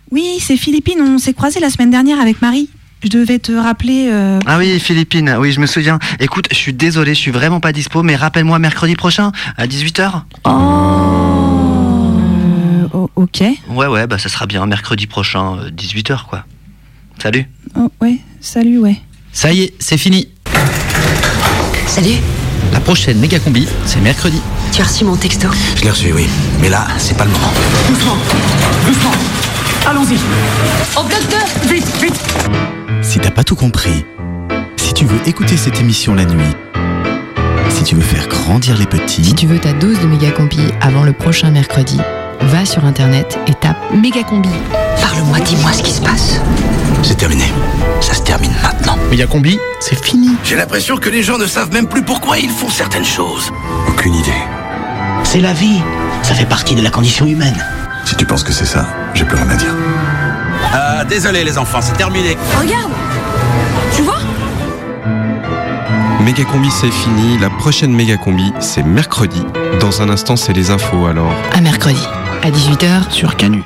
Oui, c'est Philippine, on s'est croisés la semaine dernière avec Marie. Je devais te rappeler... Euh... Ah oui, Philippine, oui, je me souviens. Écoute, je suis désolé, je suis vraiment pas dispo, mais rappelle-moi mercredi prochain, à dix-huit heures. Oh, euh, oh ok. Ouais, ouais, bah ça sera bien, mercredi prochain, dix-huit heures, quoi. Salut. Oh, ouais, salut, ouais. Ça y est, c'est fini. Salut. La prochaine méga combi, c'est mercredi. Tu as reçu mon texto ? Je l'ai reçu, oui. Mais là, c'est pas le moment. Doucement, doucement. Allons-y. En bloc deux, vite, vite. Si t'as pas tout compris, si tu veux écouter cette émission la nuit, si tu veux faire grandir les petits... Si tu veux ta dose de méga combi avant le prochain mercredi, va sur Internet et tape méga combi. Parle-moi, dis-moi ce qui se passe. C'est terminé. Ça se termine maintenant. Mais y'a combi, c'est fini. J'ai l'impression que les gens ne savent même plus pourquoi ils font certaines choses. Aucune idée. C'est la vie. Ça fait partie de la condition humaine. Si tu penses que c'est ça, j'ai plus rien à dire. Euh, désolé les enfants, c'est terminé. Regarde. Tu vois ? Mégacombi, c'est fini. La prochaine Mégacombi, c'est mercredi. Dans un instant, c'est les infos alors. À mercredi, à dix-huit heures sur Canu.